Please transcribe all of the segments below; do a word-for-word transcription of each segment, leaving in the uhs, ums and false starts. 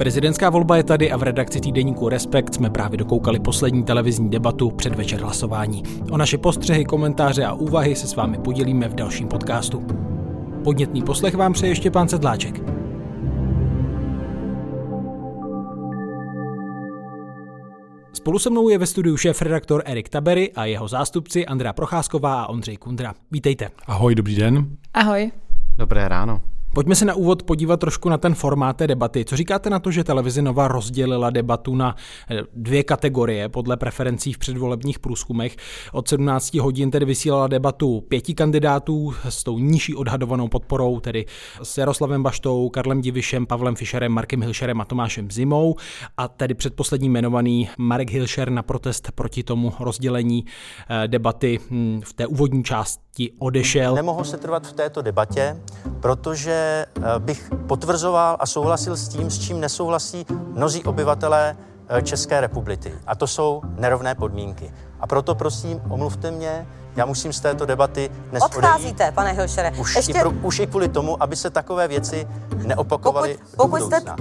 Prezidentská volba je tady a v redakci týdeníku Respekt jsme právě dokoukali poslední televizní debatu před večer hlasování. O naše postřehy, komentáře a úvahy se s vámi podělíme v dalším podcastu. Podnětný poslech vám přeje ještě pan Sedláček. Spolu se mnou je ve studiu šéfredaktor Erik Tabery a jeho zástupci Andrea Procházková a Ondřej Kundra. Vítejte. Ahoj, dobrý den. Ahoj. Dobré ráno. Pojďme se na úvod podívat trošku na ten formát té debaty. Co říkáte na to, že Televize Nova rozdělila debatu na dvě kategorie podle preferencí v předvolebních průzkumech? Od sedmnácti hodin tedy vysílala debatu pěti kandidátů s tou nižší odhadovanou podporou, tedy s Jaroslavem Baštou, Karlem Divišem, Pavlem Fischerem, Markem Hilšerem a Tomášem Zimou. A tedy předposlední jmenovaný Marek Hilšer na protest proti tomu rozdělení debaty v té úvodní části odešel. Nemohl se trvat v této debatě, protože bych potvrzoval a souhlasil s tím, s čím nesouhlasí mnozí obyvatelé České republiky. A to jsou nerovné podmínky. A proto prosím, omluvte mě, já musím z této debaty dnes odejít. Odcházíte, pane Hilšere. Už, Ještě... i pro, už i kvůli tomu, aby se takové věci neopakovaly do budoucna.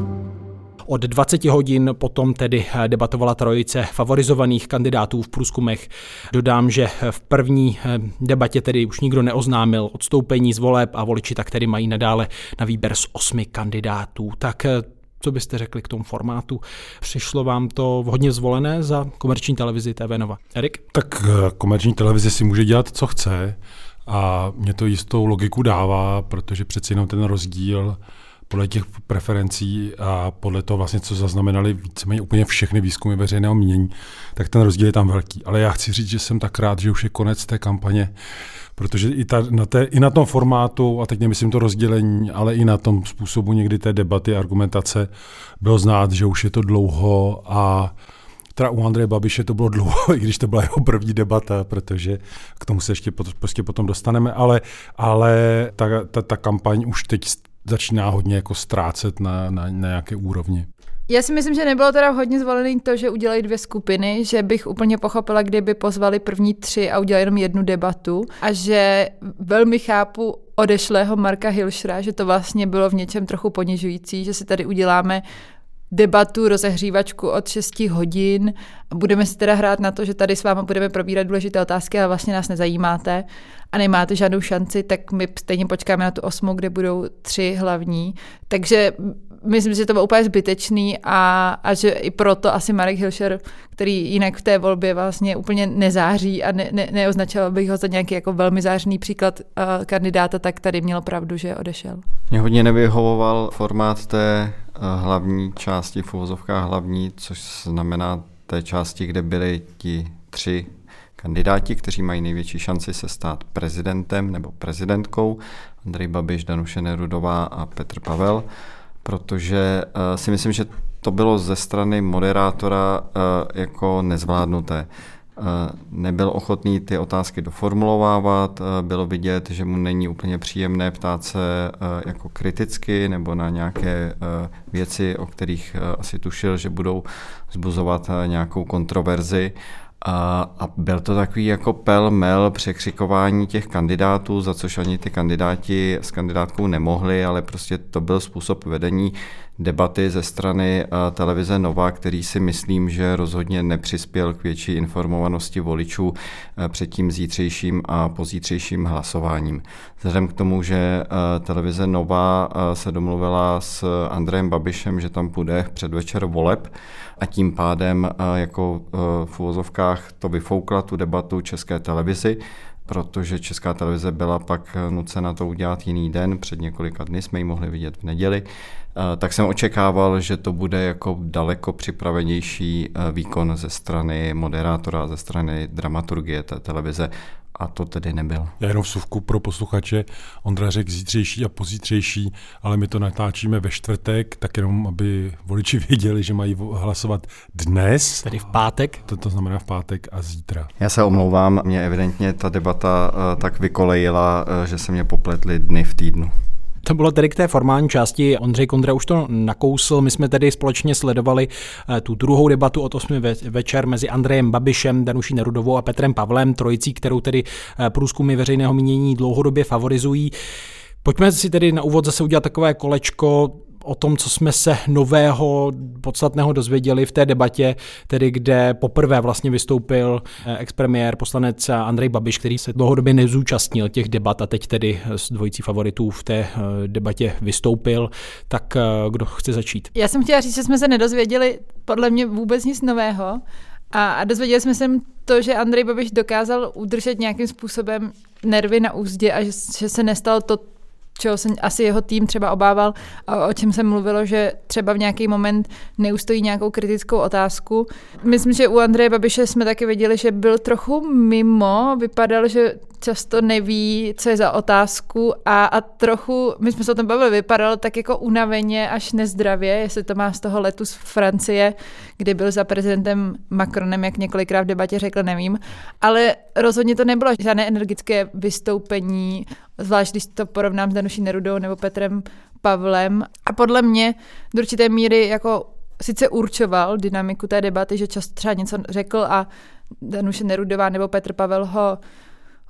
Od dvaceti hodin potom tedy debatovala trojice favorizovaných kandidátů v průzkumech. Dodám, že v první debatě tedy už nikdo neoznámil odstoupení z voleb a voliči tak tedy mají nadále na výběr z osmi kandidátů. Tak co byste řekli k tomu formátu? Přišlo vám to hodně zvolené za komerční televizi T V Nova? Erik? Tak komerční televize si může dělat, co chce, a mě to jistou logiku dává, protože přeci jenom ten rozdíl podle těch preferencí a podle toho vlastně, co zaznamenali víceméně úplně všechny výzkumy veřejného mínění, tak ten rozdíl je tam velký. Ale já chci říct, že jsem tak rád, že už je konec té kampaně, protože i, ta, na, té, i na tom formátu, a teď nemyslím to rozdělení, ale i na tom způsobu někdy té debaty a argumentace bylo znát, že už je to dlouho, a teda u Andreje Babiše to bylo dlouho, i když to byla jeho první debata, protože k tomu se ještě pot, prostě potom dostaneme, ale, ale ta, ta, ta kampaň už teď začíná hodně jako ztrácet na, na, na nějaké úrovni. Já si myslím, že nebylo teda hodně zvolený to, že udělají dvě skupiny, že bych úplně pochopila, kdyby pozvali první tři a udělali jenom jednu debatu, a že velmi chápu odešlého Marka Hilšera, že to vlastně bylo v něčem trochu ponižující, že si tady uděláme debatu, rozehřívačku od šesti hodin. Budeme si teda hrát na to, že tady s váma budeme probírat důležité otázky, ale vlastně nás nezajímáte a nemáte žádnou šanci, tak my stejně počkáme na tu osmu, kde budou tři hlavní. Takže myslím, že to bylo úplně zbytečný, a, a že i proto asi Marek Hilšer, který jinak v té volbě vlastně úplně nezáří a ne, ne, neoznačil bych ho za nějaký jako velmi zářný příklad uh, kandidáta, tak tady měl pravdu, že odešel. Mě hodně nevyhovoval formát té hlavní části, v uvozovkách hlavní, což znamená té části, kde byli ti tři kandidáti, kteří mají největší šanci se stát prezidentem nebo prezidentkou, Andrej Babiš, Danuše Nerudová a Petr Pavel, protože si myslím, že to bylo ze strany moderátora jako nezvládnuté. Nebyl ochotný ty otázky doformulovávat, bylo vidět, že mu není úplně příjemné ptát se jako kriticky nebo na nějaké věci, o kterých asi tušil, že budou vzbuzovat nějakou kontroverzi. A, a byl to takový jako pelmel překřikování těch kandidátů, za což ani ty kandidáti s kandidátkou nemohli, ale prostě to byl způsob vedení debaty ze strany Televize Nova, který si myslím, že rozhodně nepřispěl k větší informovanosti voličů před tím zítřejším a pozítřejším hlasováním. Vzhledem k tomu, že Televize Nova se domluvila s Andrejem Babišem, že tam půjde předvečer voleb, a tím pádem jako v uvozovkách to vyfoukla tu debatu České televizi, protože Česká televize byla pak nucena to udělat jiný den, před několika dny jsme ji mohli vidět v neděli, tak jsem očekával, že to bude jako daleko připravenější výkon ze strany moderátora, ze strany dramaturgie té televize, a to tedy nebyl. Já jenom vsuvku pro posluchače, Ondra řekl zítřejší a pozítřejší, ale my to natáčíme ve čtvrtek, tak jenom, aby voliči věděli, že mají hlasovat dnes. Tedy v pátek. To, to znamená v pátek a zítra. Já se omlouvám, mě evidentně ta debata uh, tak vykolejila, uh, že se mě popletly dny v týdnu. To bylo tedy k té formální části. Ondřej Kundra už to nakousl. My jsme tedy společně sledovali tu druhou debatu od osmi večer mezi Andrejem Babišem, Danuší Nerudovou a Petrem Pavlem, trojicí, kterou tedy průzkumy veřejného mínění dlouhodobě favorizují. Pojďme si tedy na úvod zase udělat takové kolečko, o tom, co jsme se nového, podstatného dozvěděli v té debatě, tedy kde poprvé vlastně vystoupil expremiér poslanec Andrej Babiš, který se dlouhodobě nezúčastnil těch debat a teď tedy s dvojicí favoritů v té debatě vystoupil. Tak kdo chce začít? Já jsem chtěla říct, že jsme se nedozvěděli podle mě vůbec nic nového a, a dozvěděli jsme se to, že Andrej Babiš dokázal udržet nějakým způsobem nervy na úzdě a že, že se nestalo to, čeho se asi jeho tým třeba obával a o čem se mluvilo, že třeba v nějaký moment neustojí nějakou kritickou otázku. Myslím, že u Andreje Babiše jsme taky viděli, že byl trochu mimo, vypadal, že často neví, co je za otázku a, a trochu, my jsme se o tom bavili, vypadal tak jako unaveně až nezdravě, jestli to má z toho letu z Francie, kdy byl za prezidentem Macronem, jak několikrát v debatě řekl, nevím, ale rozhodně to nebylo žádné energické vystoupení, zvlášť když to porovnám s Danuší Nerudovou nebo Petrem Pavlem a podle mě do určité míry jako sice určoval dynamiku té debaty, že často třeba něco řekl a Danuše Nerudová nebo Petr Pavel ho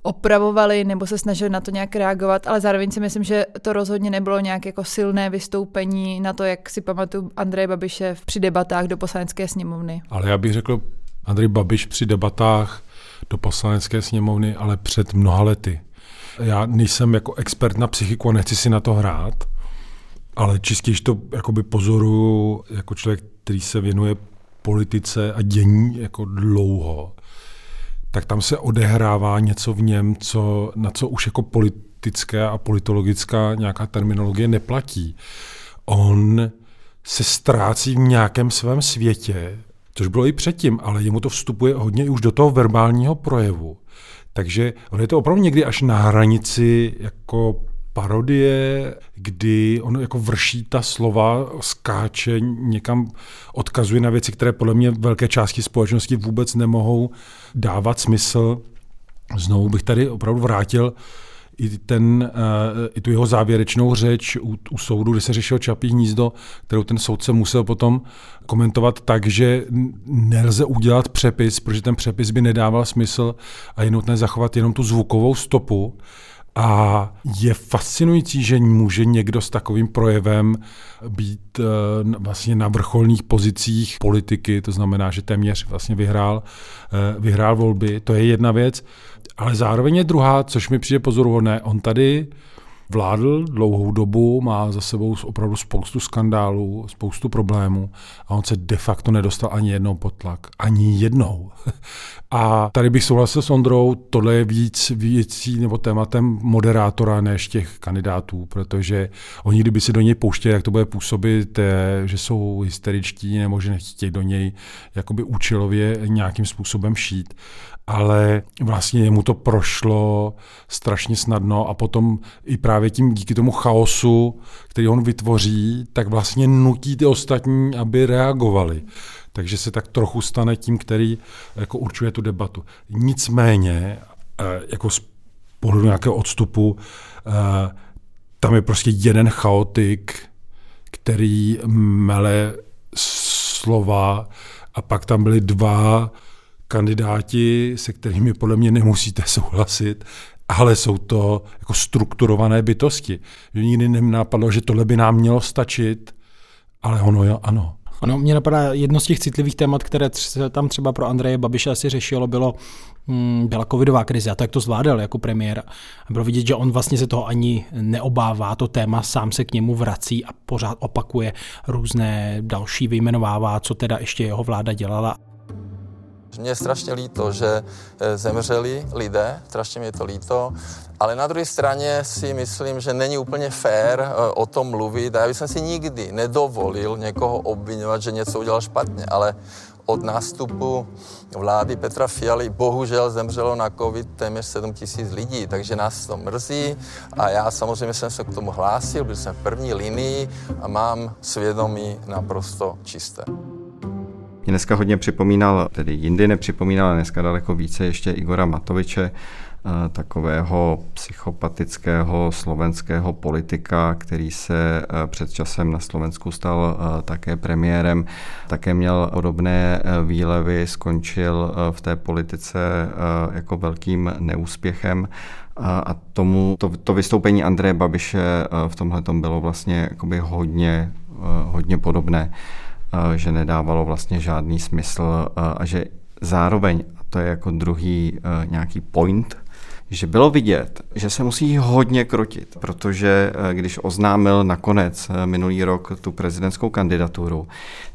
opravovali nebo se snažili na to nějak reagovat, ale zároveň si myslím, že to rozhodně nebylo nějak jako silné vystoupení na to, jak si pamatuju Andreje Babiše při debatách do Poslanecké sněmovny. Ale já bych řekl Andrej Babiš při debatách do Poslanecké sněmovny, ale před mnoha lety. Já nejsem jako expert na psychiku a nechci si na to hrát, ale čistě, když to jakoby pozoruju jako člověk, který se věnuje politice a dění jako dlouho, tak tam se odehrává něco v něm, co, na co už jako politická a politologická nějaká terminologie neplatí. On se ztrácí v nějakém svém světě, což bylo i předtím, ale jemu to vstupuje hodně i už do toho verbálního projevu. Takže on je to opravdu někdy až na hranici jako parodie, kdy on jako vrší ta slova, skáče, někam odkazuje na věci, které podle mě velké části společnosti vůbec nemohou dávat smysl. Znovu bych tady opravdu vrátil i, ten, i tu jeho závěrečnou řeč u, u soudu, kde se řešil Čapí hnízdo, kterou ten soudce musel potom komentovat tak, že nelze udělat přepis, protože ten přepis by nedával smysl a je nutné zachovat jenom tu zvukovou stopu. A je fascinující, že může někdo s takovým projevem být vlastně na vrcholných pozicích politiky, to znamená, že téměř vlastně vyhrál, vyhrál volby, to je jedna věc, ale zároveň je druhá, což mi přijde pozoruhodné, on tady vládl dlouhou dobu, má za sebou opravdu spoustu skandálů, spoustu problémů a on se de facto nedostal ani jednou pod tlak. Ani jednou. A tady bych souhlasil s Ondrou, tohle je víc věcí nebo tématem moderátora než těch kandidátů, protože oni kdyby si do něj pouštěli, jak to bude působit, že jsou hysteričtí nebo že nechtějí do něj jakoby účelově nějakým způsobem šít. Ale vlastně jemu to prošlo strašně snadno a potom i právě tím díky tomu chaosu, který on vytvoří, tak vlastně nutí ty ostatní, aby reagovali. Takže se tak trochu stane tím, který jako určuje tu debatu. Nicméně, jako z pohledu nějakého odstupu, tam je prostě jeden chaotik, který mele slova a pak tam byly dva kandidáti, se kterými podle mě nemusíte souhlasit, ale jsou to jako strukturované bytosti. Nikdy nenapadlo, že tohle by nám mělo stačit, ale ono jo, ano. Ano, mě napadá jedno z těch citlivých témat, které tam třeba pro Andreje Babiše asi řešilo, bylo, byla covidová krize a tak to zvládal jako premiér. Bylo vidět, že on vlastně se toho ani neobává, to téma sám se k němu vrací a pořád opakuje různé další vyjmenovává, co teda ještě jeho vláda dělala. Mně je strašně líto, že zemřeli lidé, strašně mě je to líto, ale na druhé straně si myslím, že není úplně fér o tom mluvit a já bych si nikdy nedovolil někoho obvinovat, že něco udělal špatně, ale od nástupu vlády Petra Fialy bohužel zemřelo na covid téměř sedm tisíc lidí, takže nás to mrzí a já samozřejmě jsem se k tomu hlásil, byl jsem v první linii a mám svědomí naprosto čisté. Mě dneska hodně připomínal, tedy jindy nepřipomínal, ale dneska daleko více ještě Igora Matoviče, takového psychopatického slovenského politika, který se před časem na Slovensku stal také premiérem. Také měl podobné výlevy, skončil v té politice jako velkým neúspěchem. A tomu, to, to vystoupení Andreje Babiše v tomhletom bylo vlastně jakoby hodně hodně podobné, že nedávalo vlastně žádný smysl a že zároveň, a to je jako druhý nějaký point, že bylo vidět, že se musí hodně krotit, protože když oznámil nakonec minulý rok tu prezidentskou kandidaturu,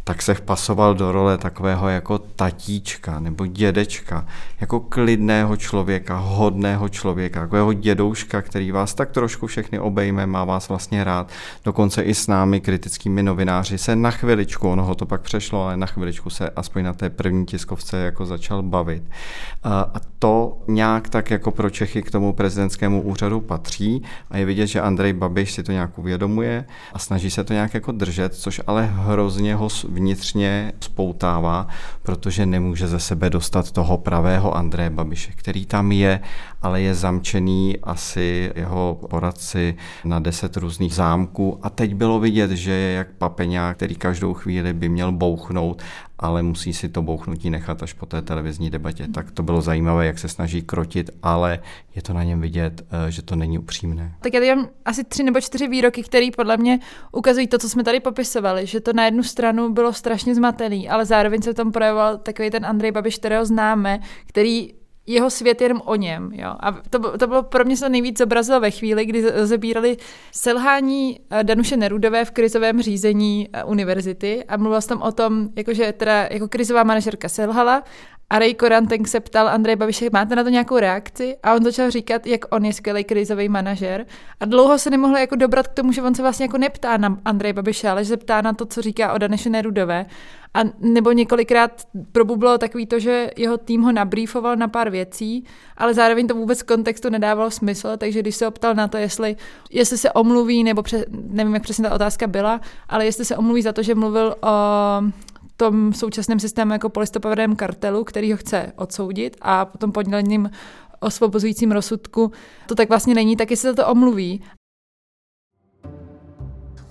tak se vpasoval do role takového jako tatíčka nebo dědečka, jako klidného člověka, hodného člověka, takového dědouška, který vás tak trošku všechny obejme, má vás vlastně rád, dokonce i s námi kritickými novináři se na chviličku, ono ho to pak přešlo, ale na chviličku se aspoň na té první tiskovce jako začal bavit. A to nějak tak jako pro Čechy k tomu prezidentskému úřadu patří a je vidět, že Andrej Babiš si to nějak uvědomuje a snaží se to nějak jako držet, což ale hrozně ho vnitřně spoutává, protože nemůže ze sebe dostat toho pravého Andreje Babiše, který tam je, ale je zamčený asi jeho poradci na deset různých zámků a teď bylo vidět, že je jak papeňák, který každou chvíli by měl bouchnout, ale musí si to bouchnutí nechat až po té televizní debatě. Tak to bylo zajímavé, jak se snaží krotit, ale je to na něm vidět, že to není upřímné. Tak já tady mám asi tři nebo čtyři výroky, které podle mě ukazují to, co jsme tady popisovali, že to na jednu stranu bylo strašně zmatený, ale zároveň se v tom projevoval takový ten Andrej Babiš, kterého známe, který jeho svět jenom o něm. Jo. A to, to bylo pro mě se nejvíc zobrazilo ve chvíli, kdy zabírali selhání Danuše Nerudové v krizovém řízení univerzity a mluvila tam o tom, jakože teda jako krizová manažerka selhala a Rey Koranteng se ptal Andreje Babiše, máte na to nějakou reakci? A on začal říkat, jak on je skvělý krizový manažer. A dlouho se nemohla jako dobrat k tomu, že on se vlastně jako neptá na Andreje Babiše, ale že se ptá na to, co říká o Danuše Nerudové. A nebo několikrát probublo takový to, že jeho tým ho nabrýfoval na pár věcí, ale zároveň to vůbec v kontextu nedávalo smysl, takže když se ho ptal na to, jestli, jestli se omluví, nebo pře, nevím, jak přesně ta otázka byla, ale jestli se omluví za to, že mluvil o tom současném systému jako polistopadovém kartelu, který ho chce odsoudit a potom po něm osvobozujícím rozsudku, to tak vlastně není, tak jestli se to omluví.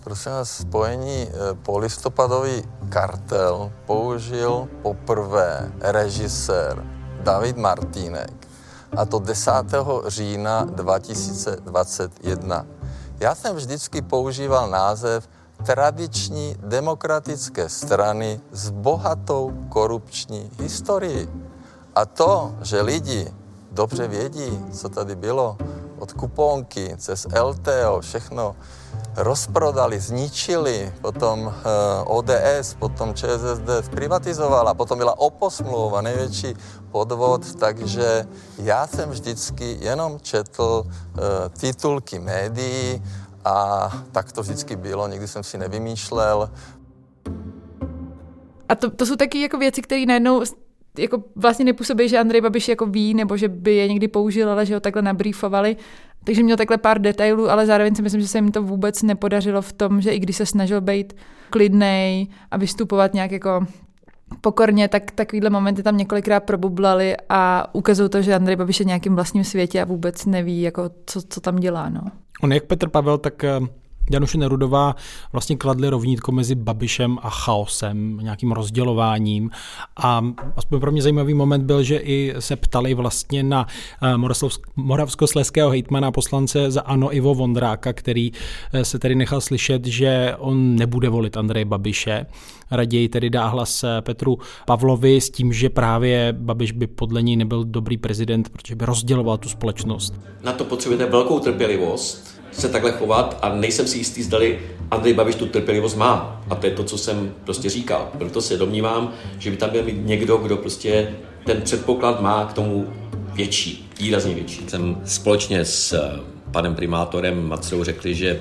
Prosím vás, spojení polistopadový kartel použil poprvé režisér David Martinek, a to desátého října dva tisíce dvacet jedna. Já jsem vždycky používal název tradiční demokratické strany s bohatou korupční historií. A to, že lidi dobře vědí, co tady bylo, od kuponky, cez el té ó, všechno rozprodali, zničili, potom ó dé es, potom ČSSD privatizovala, potom byla oposmlouva, největší podvod, takže já jsem vždycky jenom četl titulky médií a tak to vždycky bylo, nikdy jsem si nevymýšlel. A to, to jsou taky jako věci, které najednou jako vlastně nepůsobí, že Andrej Babiš jako ví, nebo že by je někdy použil, ale že ho takhle nabrýfovali. Takže měl takhle pár detailů, ale zároveň si myslím, že se jim to vůbec nepodařilo v tom, že i když se snažil být klidnej a vystupovat nějak jako pokorně, tak takovýhle momenty tam několikrát probublaly a ukazují to, že Andrej Babiš je v nějakým vlastním světě a vůbec neví, jako, co, co tam dělá. No. On jak Petr Pavel, tak Danuše Nerudová vlastně kladli rovnítko mezi Babišem a chaosem, nějakým rozdělováním. A aspoň pro mě zajímavý moment byl, že i se ptali vlastně na moravskoslezského hejtmana poslance za ANO Ivo Vondráka, který se tedy nechal slyšet, že on nebude volit Andreje Babiše. Raději tedy dá hlas Petru Pavlovi s tím, že právě Babiš by podle něj nebyl dobrý prezident, protože by rozděloval tu společnost. Na to potřebujete velkou trpělivost se takhle chovat a nejsem si jistý, zdali Andrej Babiš tu trpělivost má. A to je to, co jsem prostě říkal. Proto se domnívám, že by tam byl někdo, kdo prostě ten předpoklad má k tomu větší, výrazně větší. Jsem společně s panem primátorem Macrou řekli, že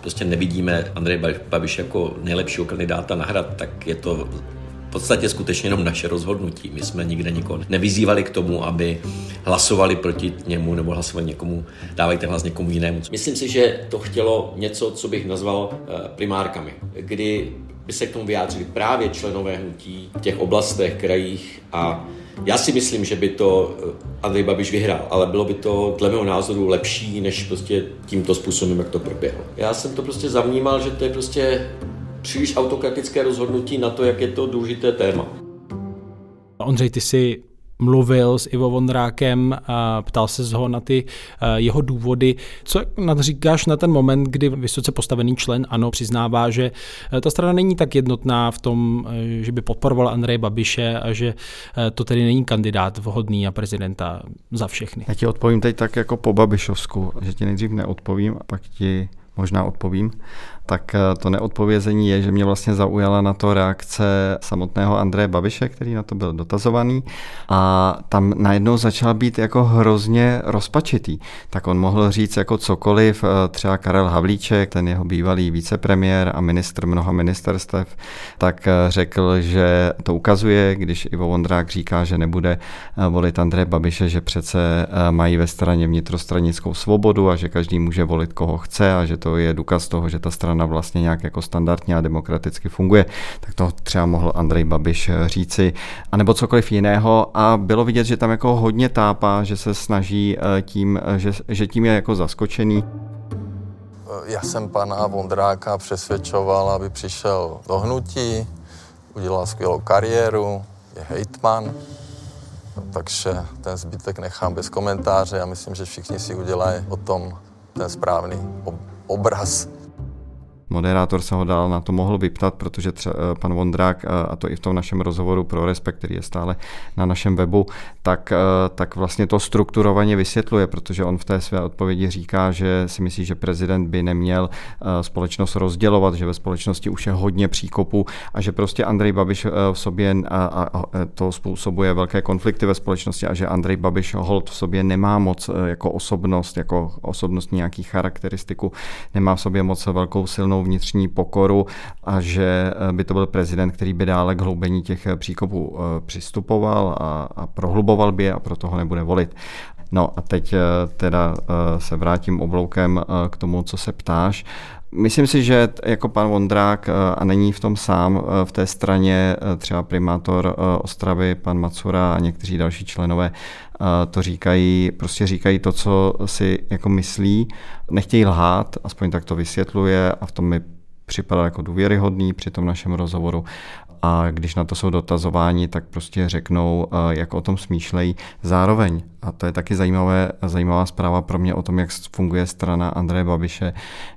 prostě nevidíme Andreje Babiše jako nejlepšího kandidáta na Hrad, tak je to v podstatě skutečně jenom naše rozhodnutí. My jsme nikde nikoho nevyzývali k tomu, aby hlasovali proti němu nebo hlasovali někomu, dávají ten hlas někomu jinému. Myslím si, že to chtělo něco, co bych nazval primárkami, kdy by se k tomu vyjádřili právě členové hnutí v těch oblastech, krajích a já si myslím, že by to Andrej Babiš vyhrál, ale bylo by to dle mého názoru lepší, než prostě tímto způsobem, jak to proběhlo. Já jsem to prostě zavnímal, že to je prostě příliš autokratické rozhodnutí na to, jak je to důležité téma. Ondřej, ty si mluvil s Ivo Vondrákem, ptal se ho na ty jeho důvody. Co říkáš na ten moment, kdy vysoce postavený člen ANO přiznává, že ta strana není tak jednotná v tom, že by podporovala Andreje Babiše a že to tedy není kandidát vhodný na prezidenta za všechny? Já ti odpovím teď tak jako po babišovsku, že ti nejdřív neodpovím a pak ti možná odpovím. Tak to neodpovězení je, že mě vlastně zaujala na to reakce samotného Andreje Babiše, který na to byl dotazovaný, a tam najednou začal být jako hrozně rozpačitý. Tak on mohl říct jako cokoliv, třeba Karel Havlíček, ten jeho bývalý vicepremiér a ministr mnoha ministerstev, tak řekl, že to ukazuje, když Ivo Vondrák říká, že nebude volit Andreje Babiše, že přece mají ve straně vnitrostranickou svobodu a že každý může volit, koho chce, a že to je důkaz toho, že ta strana vlastně nějak jako standardně a demokraticky funguje, tak to třeba mohl Andrej Babiš říci, anebo cokoliv jiného, a bylo vidět, že tam jako hodně tápá, že se snaží tím, že, že tím je jako zaskočený. Já jsem pana Vondráka přesvědčoval, aby přišel do hnutí, udělal skvělou kariéru, je hejtman, takže ten zbytek nechám bez komentáře. Já myslím, že všichni si udělají o tom ten správný obraz. Moderátor se ho dál na to mohl vyptat, protože třeba pan Vondrák, a to i v tom našem rozhovoru pro Respekt, který je stále na našem webu, tak, tak vlastně to strukturovaně vysvětluje, protože on v té své odpovědi říká, že si myslí, že prezident by neměl společnost rozdělovat, že ve společnosti už je hodně příkopů a že prostě Andrej Babiš v sobě, a to způsobuje velké konflikty ve společnosti, a že Andrej Babiš holt v sobě nemá moc jako osobnost, jako osobnost nějaký charakteristiku, nemá v sobě moc velkou silnou vnitřní pokoru, a že by to byl prezident, který by dále k hloubení těch příkopů přistupoval a, a prohluboval by je, a proto ho nebude volit. No a teď teda se vrátím obloukem k tomu, co se ptáš. Myslím si, že jako pan Vondrák, a není v tom sám, v té straně třeba primátor Ostravy, pan Macura a někteří další členové to říkají, prostě říkají to, co si jako myslí, nechtějí lhát, aspoň tak to vysvětluje, a v tom mi připadá jako důvěryhodný při tom našem rozhovoru. A když na to jsou dotazováni, tak prostě řeknou, jak o tom smýšlejí. Zároveň, a to je taky zajímavé, zajímavá zpráva pro mě o tom, jak funguje strana Andreje Babiše,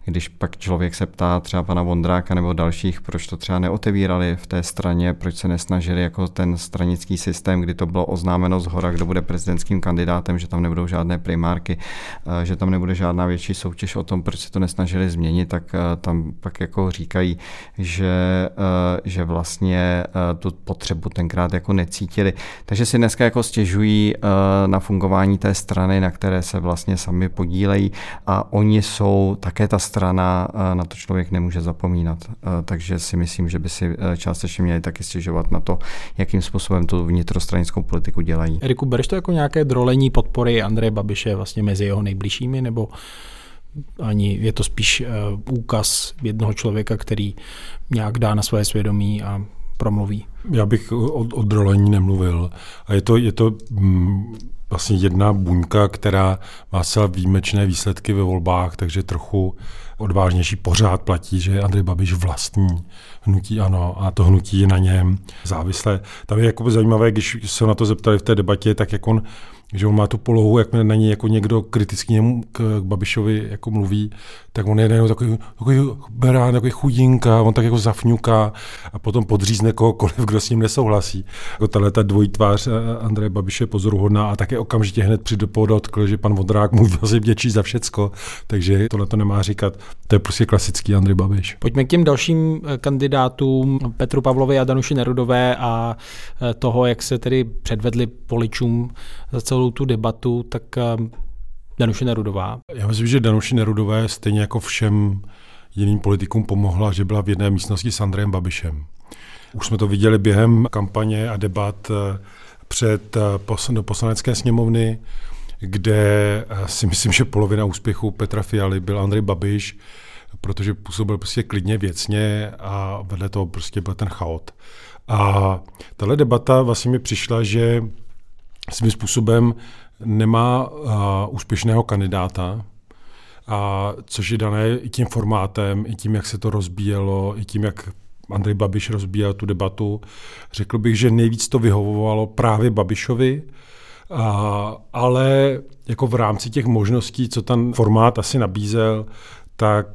když pak člověk se ptá třeba pana Vondráka nebo dalších, proč to třeba neotevírali v té straně, proč se nesnažili jako ten stranický systém, kdy to bylo oznámeno zhora, kdo bude prezidentským kandidátem, že tam nebudou žádné primárky, že tam nebude žádná větší soutěž o tom, proč se to nesnažili změnit, tak tam pak jako říkají, že, že vlastně tu potřebu tenkrát jako necítili. Takže si dneska jako stěžují na fungování té strany, na které se vlastně sami podílejí, a oni jsou také ta strana, na to člověk nemůže zapomínat. Takže si myslím, že by si částečně měli taky stěžovat na to, jakým způsobem tu vnitrostranickou politiku dělají. Eriku, bereš to jako nějaké drolení podpory Andreje Babiše vlastně mezi jeho nejbližšími, nebo ani je to spíš úkaz jednoho člověka, který nějak dá na své svědomí a promluví? Já bych o, o drolení nemluvil. A je to, je to mm, vlastně jedna buňka, která má celá výjimečné výsledky ve volbách, takže trochu odvážnější pořád platí, že Andrej Babiš vlastní hnutí ANO a to hnutí je na něm závislé. Tam je jako zajímavé, když se na to zeptali v té debatě, tak jak on, že on má tu polohu, jak na něj jako někdo kriticky němu k Babišovi jako mluví, tak on je jenom takový, takový berán, takový chudinka, on tak jako zafňuká a potom podřízne kohokoliv, kdo s ním nesouhlasí. Jako tahle ta dvojí tvář Andreje Babiše je pozoruhodná a také okamžitě hned přidopodotkl, že pan Vondrák mu vlastně vděčí za všecko, takže tohle to nemá říkat. To je prostě klasický Andrej Babiš. Pojďme k těm dalším kandidátům, Petru Pavlovi a Danuši Nerudové, a toho, jak se tedy předvedli voličům za celou tu debatu, tak Danuše Nerudová. Já myslím, že Danuši Nerudové stejně jako všem jiným politikům pomohla, že byla v jedné místnosti s Andrejem Babišem. Už jsme to viděli během kampaně a debat před do Poslanecké sněmovny, kde si myslím, že polovina úspěchu Petra Fialy byl Andrej Babiš, protože působil prostě klidně, věcně a vedle toho prostě byl ten chaot. A tahle debata vlastně mi přišla, že svým způsobem nemá uh, úspěšného kandidáta, a což je dané i tím formátem, i tím, jak se to rozbíjelo, i tím, jak Andrej Babiš rozbíjel tu debatu. Řekl bych, že nejvíc to vyhovovalo právě Babišovi, a, ale jako v rámci těch možností, co ten formát asi nabízel, tak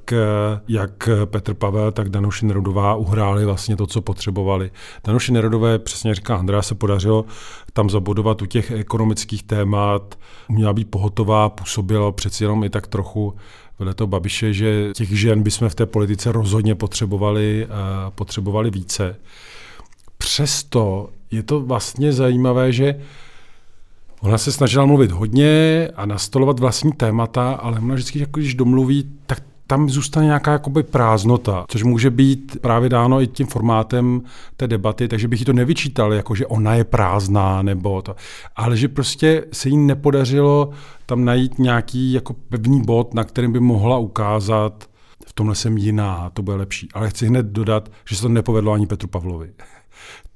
jak Petr Pavel, tak Danuše Nerudová uhráli vlastně to, co potřebovali. Danuše Nerudové, přesně říká Andrea, se podařilo tam zabudovat u těch ekonomických témat, měla být pohotová, působila přeci jenom i tak trochu vedle toho Babiše, že těch žen bychom v té politice rozhodně potřebovali, potřebovali více. Přesto je to vlastně zajímavé, že ona se snažila mluvit hodně a nastolovat vlastní témata, ale ona vždycky, jako když domluví, tak tam zůstane nějaká jakoby prázdnota, což může být právě dáno i tím formátem té debaty, takže bych jí to nevyčítal, jako že ona je prázdná nebo to, ale že prostě se jí nepodařilo tam najít nějaký jako pevný bod, na kterém by mohla ukázat, v tomhle jsem jiná, to bude lepší. Ale chci hned dodat, že se to nepovedlo ani Petru Pavlovi.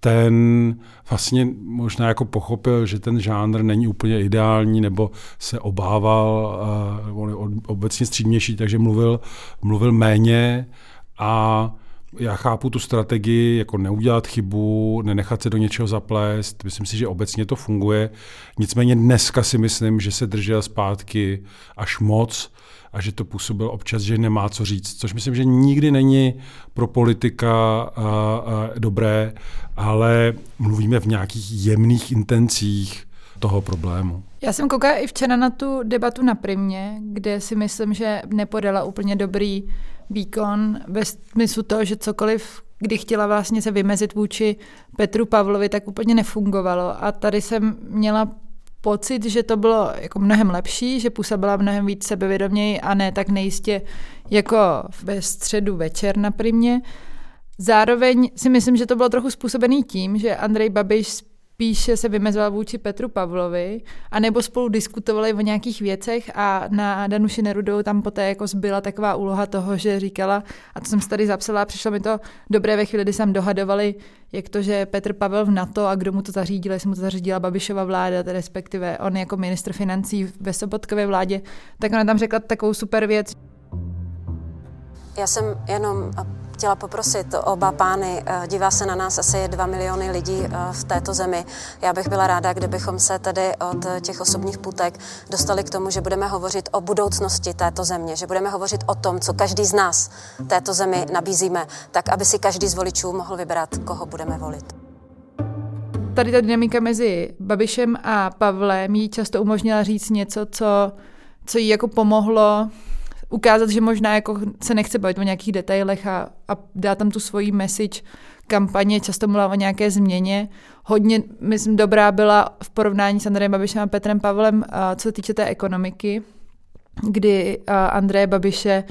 Ten vlastně možná jako pochopil, že ten žánr není úplně ideální, nebo se obával, on je obecně střídmější, takže mluvil, mluvil méně a já chápu tu strategii, jako neudělat chybu, nenechat se do něčeho zaplést, myslím si, že obecně to funguje, nicméně dneska si myslím, že se držel zpátky až moc a že to působil občas, že nemá co říct, což myslím, že nikdy není pro politika a, a dobré, ale mluvíme v nějakých jemných intencích toho problému. Já jsem koukala i včera na tu debatu na Primě, kde si myslím, že nepodala úplně dobrý výkon ve smyslu toho, že cokoliv, kdy chtěla vlastně se vymezit vůči Petru Pavlovi, tak úplně nefungovalo. A tady jsem měla pocit, že to bylo jako mnohem lepší, že působila mnohem víc sebevědoměji a ne tak nejistě jako ve středu večer na Primě. Zároveň si myslím, že to bylo trochu způsobený tím, že Andrej Babiš spíše se vymezoval vůči Petru Pavlovi, anebo spolu diskutovali o nějakých věcech a na Danuši Nerudovou tam poté jako zbyla taková úloha toho, že říkala, a to jsem si tady zapsala, přišlo mi to dobré ve chvíli, kdy jsem dohadovali, jak to, že Petr Pavel v NATO a kdo mu to zařídil, jestli mu to zařídila Babišova vláda, respektive on jako ministr financí ve Sobotkově vládě, tak ona tam řekla takovou super věc. Já jsem jenom chtěla poprosit oba pány, dívá se na nás asi dva miliony lidí v této zemi. Já bych byla ráda, kdybychom se tedy od těch osobních půtek dostali k tomu, že budeme hovořit o budoucnosti této země, že budeme hovořit o tom, co každý z nás této zemi nabízíme, tak aby si každý z voličů mohl vybrat, koho budeme volit. Tady ta dynamika mezi Babišem a Pavlem jí často umožnila říct něco, co, co jí jako pomohlo ukázat, že možná jako se nechce bavit o nějakých detailech a, a dá tam tu svoji message kampaně, často mluvila o nějaké změně. Hodně, myslím, dobrá byla v porovnání s Andrejem Babišem a Petrem Pavlem, a co se týče té ekonomiky, kdy Andreje Babiše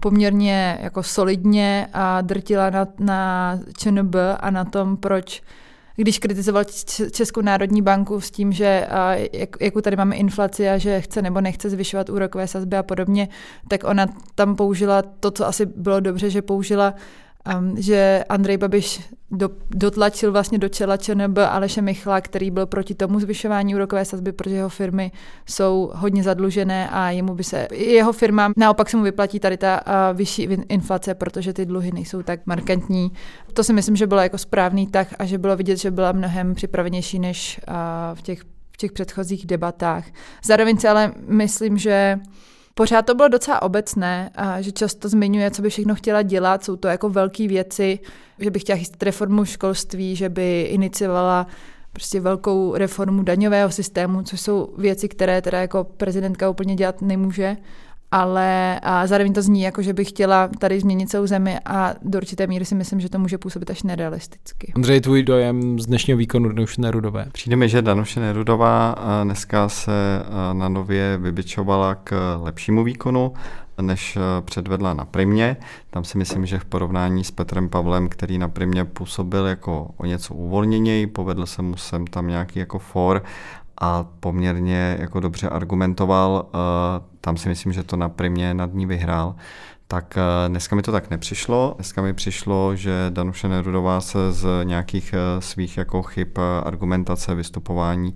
poměrně jako solidně a drtila na, na ČNB a na tom, proč když kritizoval Českou národní banku s tím, že jakou tady máme inflaci a že chce nebo nechce zvyšovat úrokové sazby a podobně, tak ona tam použila to, co asi bylo dobře, že použila, že Andrej Babiš dotlačil vlastně do čela ČNB Aleše Michla, který byl proti tomu zvyšování úrokové sazby, protože jeho firmy jsou hodně zadlužené a jemu by se, jeho firmám naopak se mu vyplatí tady ta vyšší inflace, protože ty dluhy nejsou tak markantní. To si myslím, že bylo jako správný tah a že bylo vidět, že byla mnohem připravenější než v těch, v těch předchozích debatách. Zároveň si ale myslím, že pořád to bylo docela obecné, a že často zmiňuje, co by všechno chtěla dělat, jsou to jako velké věci, že by chtěla chystat reformu školství, že by iniciovala prostě velkou reformu daňového systému, což jsou věci, které teda jako prezidentka úplně dělat nemůže, ale a zároveň to zní jako, že by chtěla tady změnit celou zemi a do určité míry si myslím, že to může působit až nerealisticky. Ondřej, tvůj dojem z dnešního výkonu Danuše Nerudové? Přijde mi, že Danuše Nerudová dneska se na Nově vybičovala k lepšímu výkonu, než předvedla na Primě. Tam si myslím, že v porovnání s Petrem Pavlem, který na Primě působil jako o něco uvolněněji, povedl se mu sem tam nějaký jako for a poměrně jako dobře argumentoval. Tam si myslím, že to na Primě nad ní vyhrál. Tak dneska mi to tak nepřišlo. Dneska mi přišlo, že Danuše Nerudová se z nějakých svých jako chyb argumentace, vystupování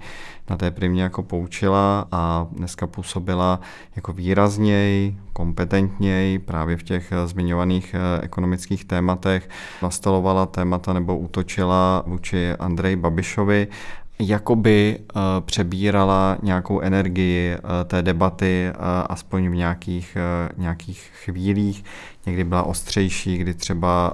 na té primě jako poučila a dneska působila jako výrazněji, kompetentněji právě v těch zmiňovaných ekonomických tématech. Nastalovala témata nebo útočila vůči Andreji Babišovi, jakoby přebírala nějakou energii té debaty, aspoň v nějakých, nějakých chvílích. Někdy byla ostřejší, kdy třeba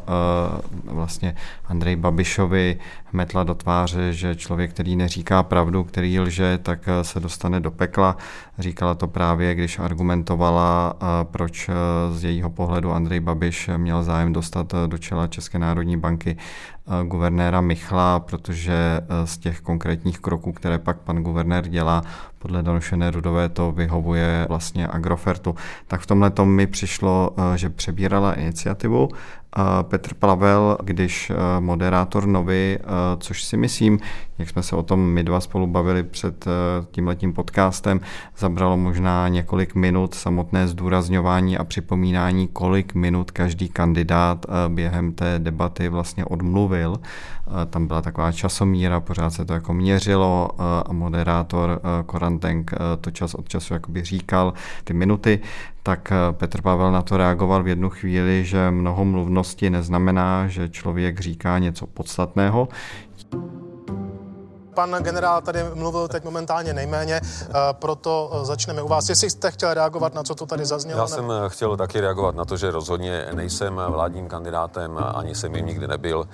vlastně Andrej Babišovi metla do tváře, že člověk, který neříká pravdu, který lže, tak se dostane do pekla. Říkala to právě, když argumentovala, proč z jejího pohledu Andrej Babiš měl zájem dostat do čela České národní banky guvernéra Michla, protože z těch konkrétních kroků, které pak pan guvernér dělá, podle Danuše Nerudové to vyhovuje vlastně Agrofertu. Tak v tomhle tom mi přišlo, že přebírala iniciativu. Petr Pavel, když moderátor Novy, což si myslím, jak jsme se o tom my dva spolu bavili před tímhletím podcastem, zabralo možná několik minut samotné zdůrazňování a připomínání, kolik minut každý kandidát během té debaty vlastně odmluvil. Tam byla taková časomíra, pořád se to jako měřilo a moderátor Koranteng to čas od času jakoby říkal ty minuty. Tak Petr Pavel na to reagoval v jednu chvíli, že mnoho mluvnosti neznamená, že člověk říká něco podstatného. Pan generál tady mluvil teď momentálně nejméně, proto začneme u vás. Jestli jste chtěl reagovat na co to tady zaznělo? Já jsem ne? chtěl taky reagovat na to, že rozhodně nejsem vládním kandidátem, ani jsem jim nikdy nebyl.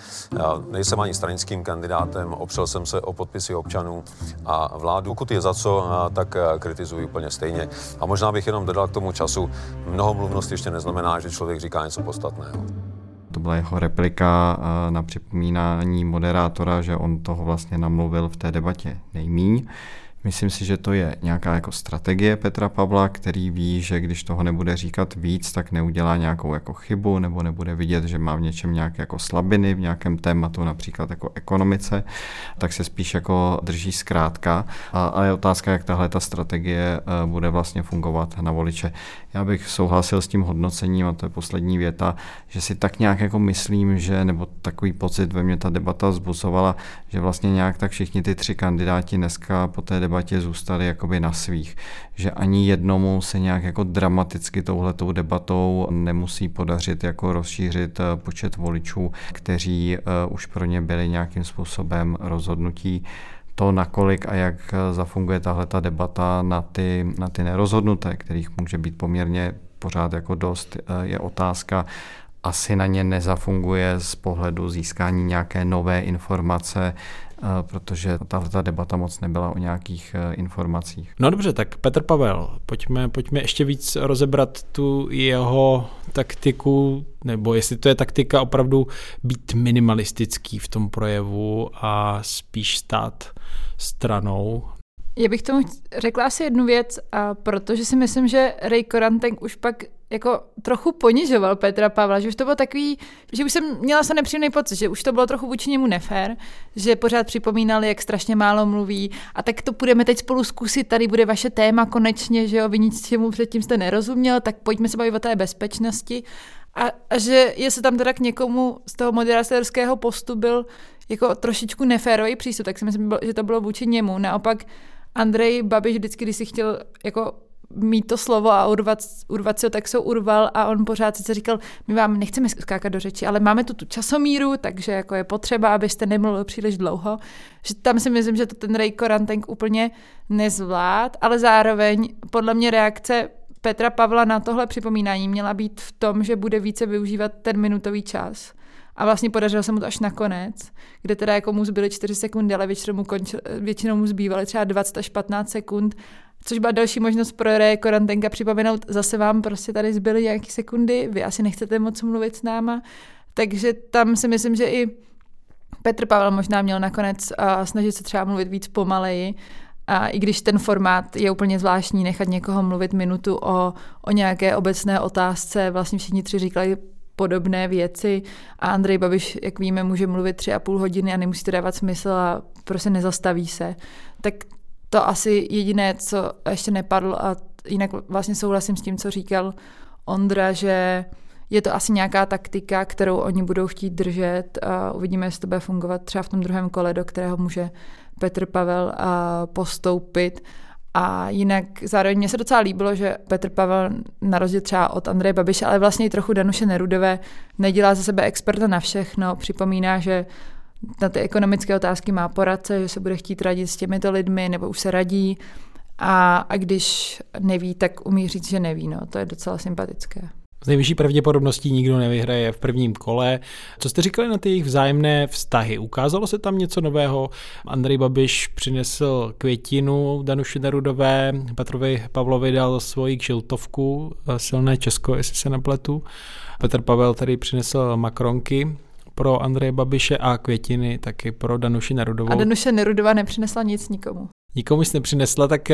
Nejsem ani stranickým kandidátem, opřel jsem se o podpisy občanů a vládu. Pokud je za co, tak kritizuji úplně stejně. A možná bych jenom dodal k tomu času, mnoho mluvnosti ještě neznamená, že člověk říká něco podstatného. To byla jeho replika na připomínání moderátora, že on toho vlastně namluvil v té debatě nejmíň. Myslím si, že to je nějaká jako strategie Petra Pavla, který ví, že když toho nebude říkat víc, tak neudělá nějakou jako chybu nebo nebude vidět, že má v něčem nějaké jako slabiny, v nějakém tématu, například jako ekonomice, tak se spíš jako drží zkrátka. Ale je otázka, jak tahle ta strategie bude vlastně fungovat na voliče. Já bych souhlasil s tím hodnocením, a to je poslední věta, že si tak nějak jako myslím, že nebo takový pocit ve mně ta debata zbuzovala, že vlastně nějak tak všichni ty tři kandidáti dneska po té debatě zůstali jakoby na svých, že ani jednomu se nějak jako dramaticky touhletou debatou nemusí podařit jako rozšířit počet voličů, kteří už pro ně byli nějakým způsobem rozhodnutí. To, nakolik a jak zafunguje tahleta debata na ty, na ty nerozhodnuté, kterých může být poměrně pořád jako dost, je otázka. Asi na ně nezafunguje z pohledu získání nějaké nové informace, protože ta debata moc nebyla o nějakých informacích. No dobře, tak Petr Pavel, pojďme, pojďme ještě víc rozebrat tu jeho taktiku, nebo jestli to je taktika opravdu být minimalistický v tom projevu a spíš stát stranou. Já bych tomu řekla asi jednu věc, a protože si myslím, že Rey Koranteng už pak jako trochu ponižoval Petra Pavla, že už to bylo takový, že už jsem měla se nepříjemný pocit, že už to bylo trochu vůči němu nefér, že pořád připomínali, jak strašně málo mluví a tak to půjdeme teď spolu zkusit, tady bude vaše téma konečně, že jo, vy nic čemu předtím jste nerozuměl, tak pojďme se bavit o té bezpečnosti a, a že jestli tam teda k někomu z toho moderátorského postu byl jako trošičku neférový přístup, tak si myslím, že to bylo vůči němu. Naopak Andrej Babiš vždycky, když si chtěl jako mít to slovo a urvat, urvat si ho, tak se ho urval a on pořád sice říkal, my vám nechceme skákat do řeči, ale máme tu tu časomíru, takže jako je potřeba, abyste nemluvili příliš dlouho. Že tam si myslím, že to ten Rey Koranteng úplně nezvlád, ale zároveň podle mě reakce Petra Pavla na tohle připomínání měla být v tom, že bude více využívat ten minutový čas. A vlastně podařilo se mu to až nakonec, kde teda jako mu zbyly čtyři sekundy, ale většinou mu, končil, většinou mu zbývaly třeba dvacet až patnáct sekund, což byla další možnost pro Reje Korantenga připomenout, zase vám prostě tady zbyly nějaké sekundy, vy asi nechcete moc mluvit s náma. Takže tam si myslím, že i Petr Pavel možná měl nakonec snažit se třeba mluvit víc pomaleji, a i když ten formát je úplně zvláštní, nechat někoho mluvit minutu o, o nějaké obecné otázce, vlastně všichni tři říkali podobné věci a Andrej Babiš, jak víme, může mluvit tři a půl hodiny a nemusí to dávat smysl a prostě nezastaví se. Tak to asi jediné, co ještě nepadlo a jinak vlastně souhlasím s tím, co říkal Ondra, že je to asi nějaká taktika, kterou oni budou chtít držet a uvidíme, jestli to bude fungovat třeba v tom druhém kole, do kterého může Petr Pavel postoupit. A jinak zároveň mně se docela líbilo, že Petr Pavel na rozdíl třeba od Andreje Babiše, ale vlastně i trochu Danuše Nerudové, nedělá za sebe experta na všechno, připomíná, že na ty ekonomické otázky má poradce, že se bude chtít radit s těmito lidmi, nebo už se radí. A, a když neví, tak umí říct, že neví. No. To je docela sympatické. S nejvyšší pravděpodobností nikdo nevyhraje v prvním kole. Co jste říkali na ty jejich vzájemné vztahy? Ukázalo se tam něco nového? Andrej Babiš přinesl květinu Danuši Nerudové, Petrovi Pavlovi dal svoji kšiltovku, silné Česko, jestli se nepletu. Petr Pavel tady přinesl makronky pro Andreje Babiše a květiny taky pro Danuši Nerudovou. A Danuše Nerudová nepřinesla nic nikomu. Nikomu jsi nepřinesla, tak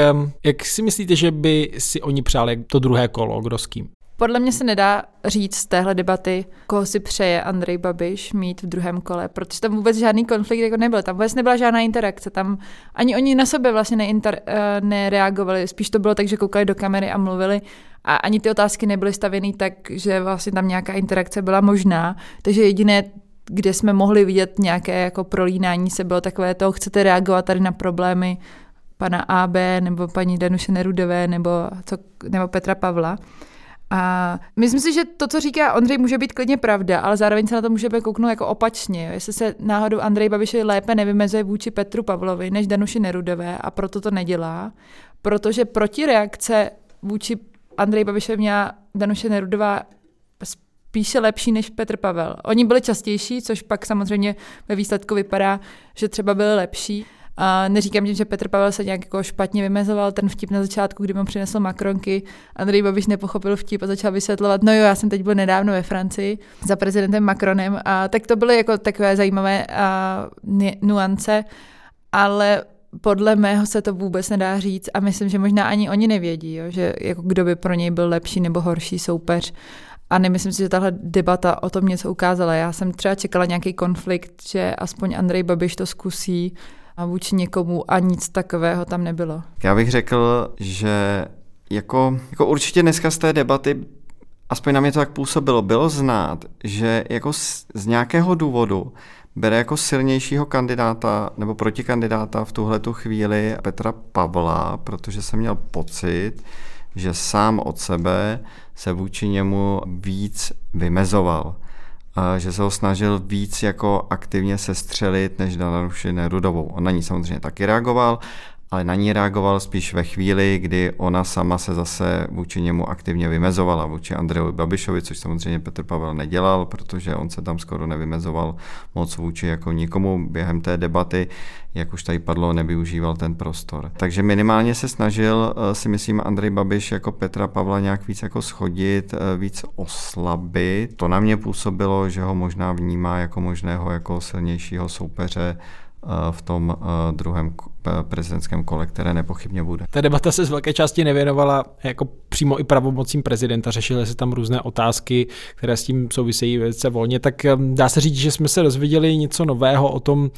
jak si myslíte, že by si oni přáli to druhé kolo, kdo s kým? Podle mě se nedá říct z téhle debaty, koho si přeje Andrej Babiš mít v druhém kole, protože tam vůbec žádný konflikt jako nebyl, tam vůbec nebyla žádná interakce, tam ani oni na sebe vlastně neinter, nereagovali, spíš to bylo tak, že koukali do kamery a mluvili a ani ty otázky nebyly stavěny tak, že vlastně tam nějaká interakce byla možná, takže jediné, kde jsme mohli vidět nějaké jako prolínání se, bylo takové to, chcete reagovat tady na problémy pana A B nebo paní Danuše Nerudové nebo, co, nebo Petra Pavla. A myslím si, že to, co říká Ondřej, může být klidně pravda, ale zároveň se na to můžeme kouknout jako opačně. Jestli se náhodou Andrej Babiš lépe nevymezuje vůči Petru Pavlovi než Danuši Nerudové a proto to nedělá, protože protireakce vůči Andrej Babišovi měla Danuše Nerudová spíše lepší než Petr Pavel. Oni byli častější, což pak samozřejmě ve výsledku vypadá, že třeba byli lepší. A neříkám tím, že Petr Pavel se nějak jako špatně vymezoval, ten vtip na začátku, kdy mu přinesl makronky, Andrej Babiš nepochopil vtip a začal vysvětlovat, no jo, já jsem teď byl nedávno ve Francii za prezidentem Macronem, a tak to byly jako takové zajímavé a, nuance, ale podle mého se to vůbec nedá říct a myslím, že možná ani oni nevědí, jo, že jako kdo by pro něj byl lepší nebo horší soupeř. A nemyslím si, že tahle debata o tom něco ukázala. Já jsem třeba čekala nějaký konflikt, že aspoň Andrej Babiš to zkusí a vůči někomu a nic takového tam nebylo. Já bych řekl, že jako, jako určitě dneska z té debaty, aspoň na mě to tak působilo, bylo znát, že jako z, z nějakého důvodu bere jako silnějšího kandidáta nebo protikandidáta v tuhletu chvíli Petra Pavla, protože jsem měl pocit, že sám od sebe se vůči němu víc vymezoval. Že se ho snažil víc jako aktivně sestřelit než na Danuši Nerudovou. On na ní samozřejmě taky reagoval, ale na ní reagoval spíš ve chvíli, kdy ona sama se zase vůči němu aktivně vymezovala, vůči Andrejovi Babišovi, což samozřejmě Petr Pavel nedělal, protože on se tam skoro nevymezoval moc vůči jako nikomu během té debaty, jak už tady padlo, nevyužíval ten prostor. Takže minimálně se snažil, si myslím, Andrej Babiš jako Petra Pavla nějak víc jako schodit, víc oslabit. To na mě působilo, že ho možná vnímá jako možného jako silnějšího soupeře v tom druhém prezidentském kole, které nepochybně bude. Ta debata se z velké části nevěnovala jako přímo i pravomocím prezidenta, řešily se tam různé otázky, které s tím souvisejí velice volně, tak dá se říct, že jsme se dozvěděli něco nového o tom,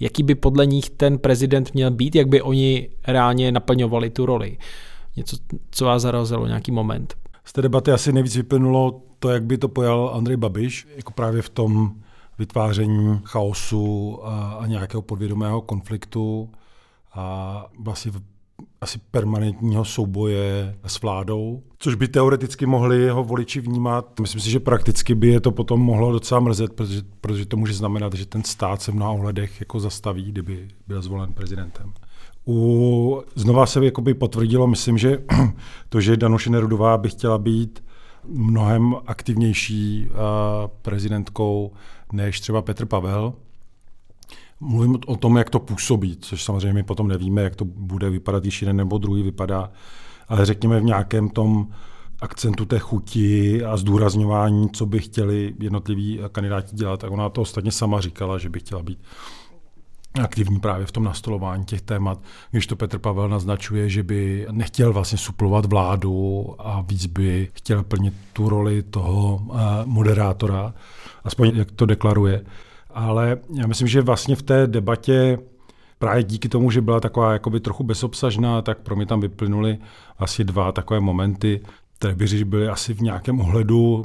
jaký by podle nich ten prezident měl být, jak by oni reálně naplňovali tu roli. Něco, co vás zarazilo, nějaký moment. Z té debaty asi nejvíc vyplynulo to, jak by to pojal Andrej Babiš, jako právě v tom vytváření chaosu a nějakého podvědomého konfliktu a vlastně asi permanentního souboje s vládou, což by teoreticky mohli jeho voliči vnímat. Myslím si, že prakticky by je to potom mohlo docela mrzet, protože, protože to může znamenat, že ten stát se v mnoha ohledech jako zastaví, kdyby byl zvolen prezidentem. U, znova se jakoby potvrdilo, myslím, že to, že Danuše Nerudová by chtěla být mnohem aktivnější prezidentkou než třeba Petr Pavel. Mluvím o tom, jak to působí, což samozřejmě my potom nevíme, jak to bude vypadat, když jeden nebo druhý vypadá, ale řekněme v nějakém tom akcentu té chuti a zdůrazňování, co by chtěli jednotliví kandidáti dělat. A ona to ostatně sama říkala, že by chtěla být aktivní právě v tom nastolování těch témat, když to Petr Pavel naznačuje, že by nechtěl vlastně suplovat vládu a víc by chtěl plnit tu roli toho moderátora, aspoň jak to deklaruje. Ale já myslím, že vlastně v té debatě právě díky tomu, že byla taková jakoby trochu bezobsažná, tak pro mě tam vyplynuly asi dva takové momenty. které by byly asi v nějakém ohledu,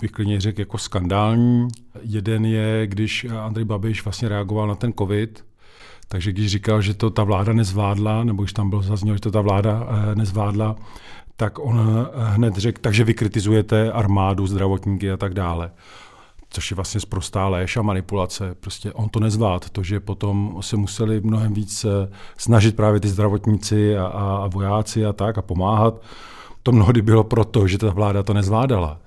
bych klidně řekl, jako skandální. Jeden je, když Andrej Babiš vlastně reagoval na ten covid, takže když říkal, že to ta vláda nezvládla, nebo když tam byl zazněl, že to ta vláda nezvládla, tak on hned řekl, takže vy kritizujete armádu, zdravotníky a tak dále. Což je vlastně sprostá léž a manipulace. Prostě on to nezvládl, to, že potom se museli mnohem víc snažit právě ty zdravotníci a, a vojáci a tak a pomáhat. To mnohdy bylo proto, že ta vláda to nezvládala.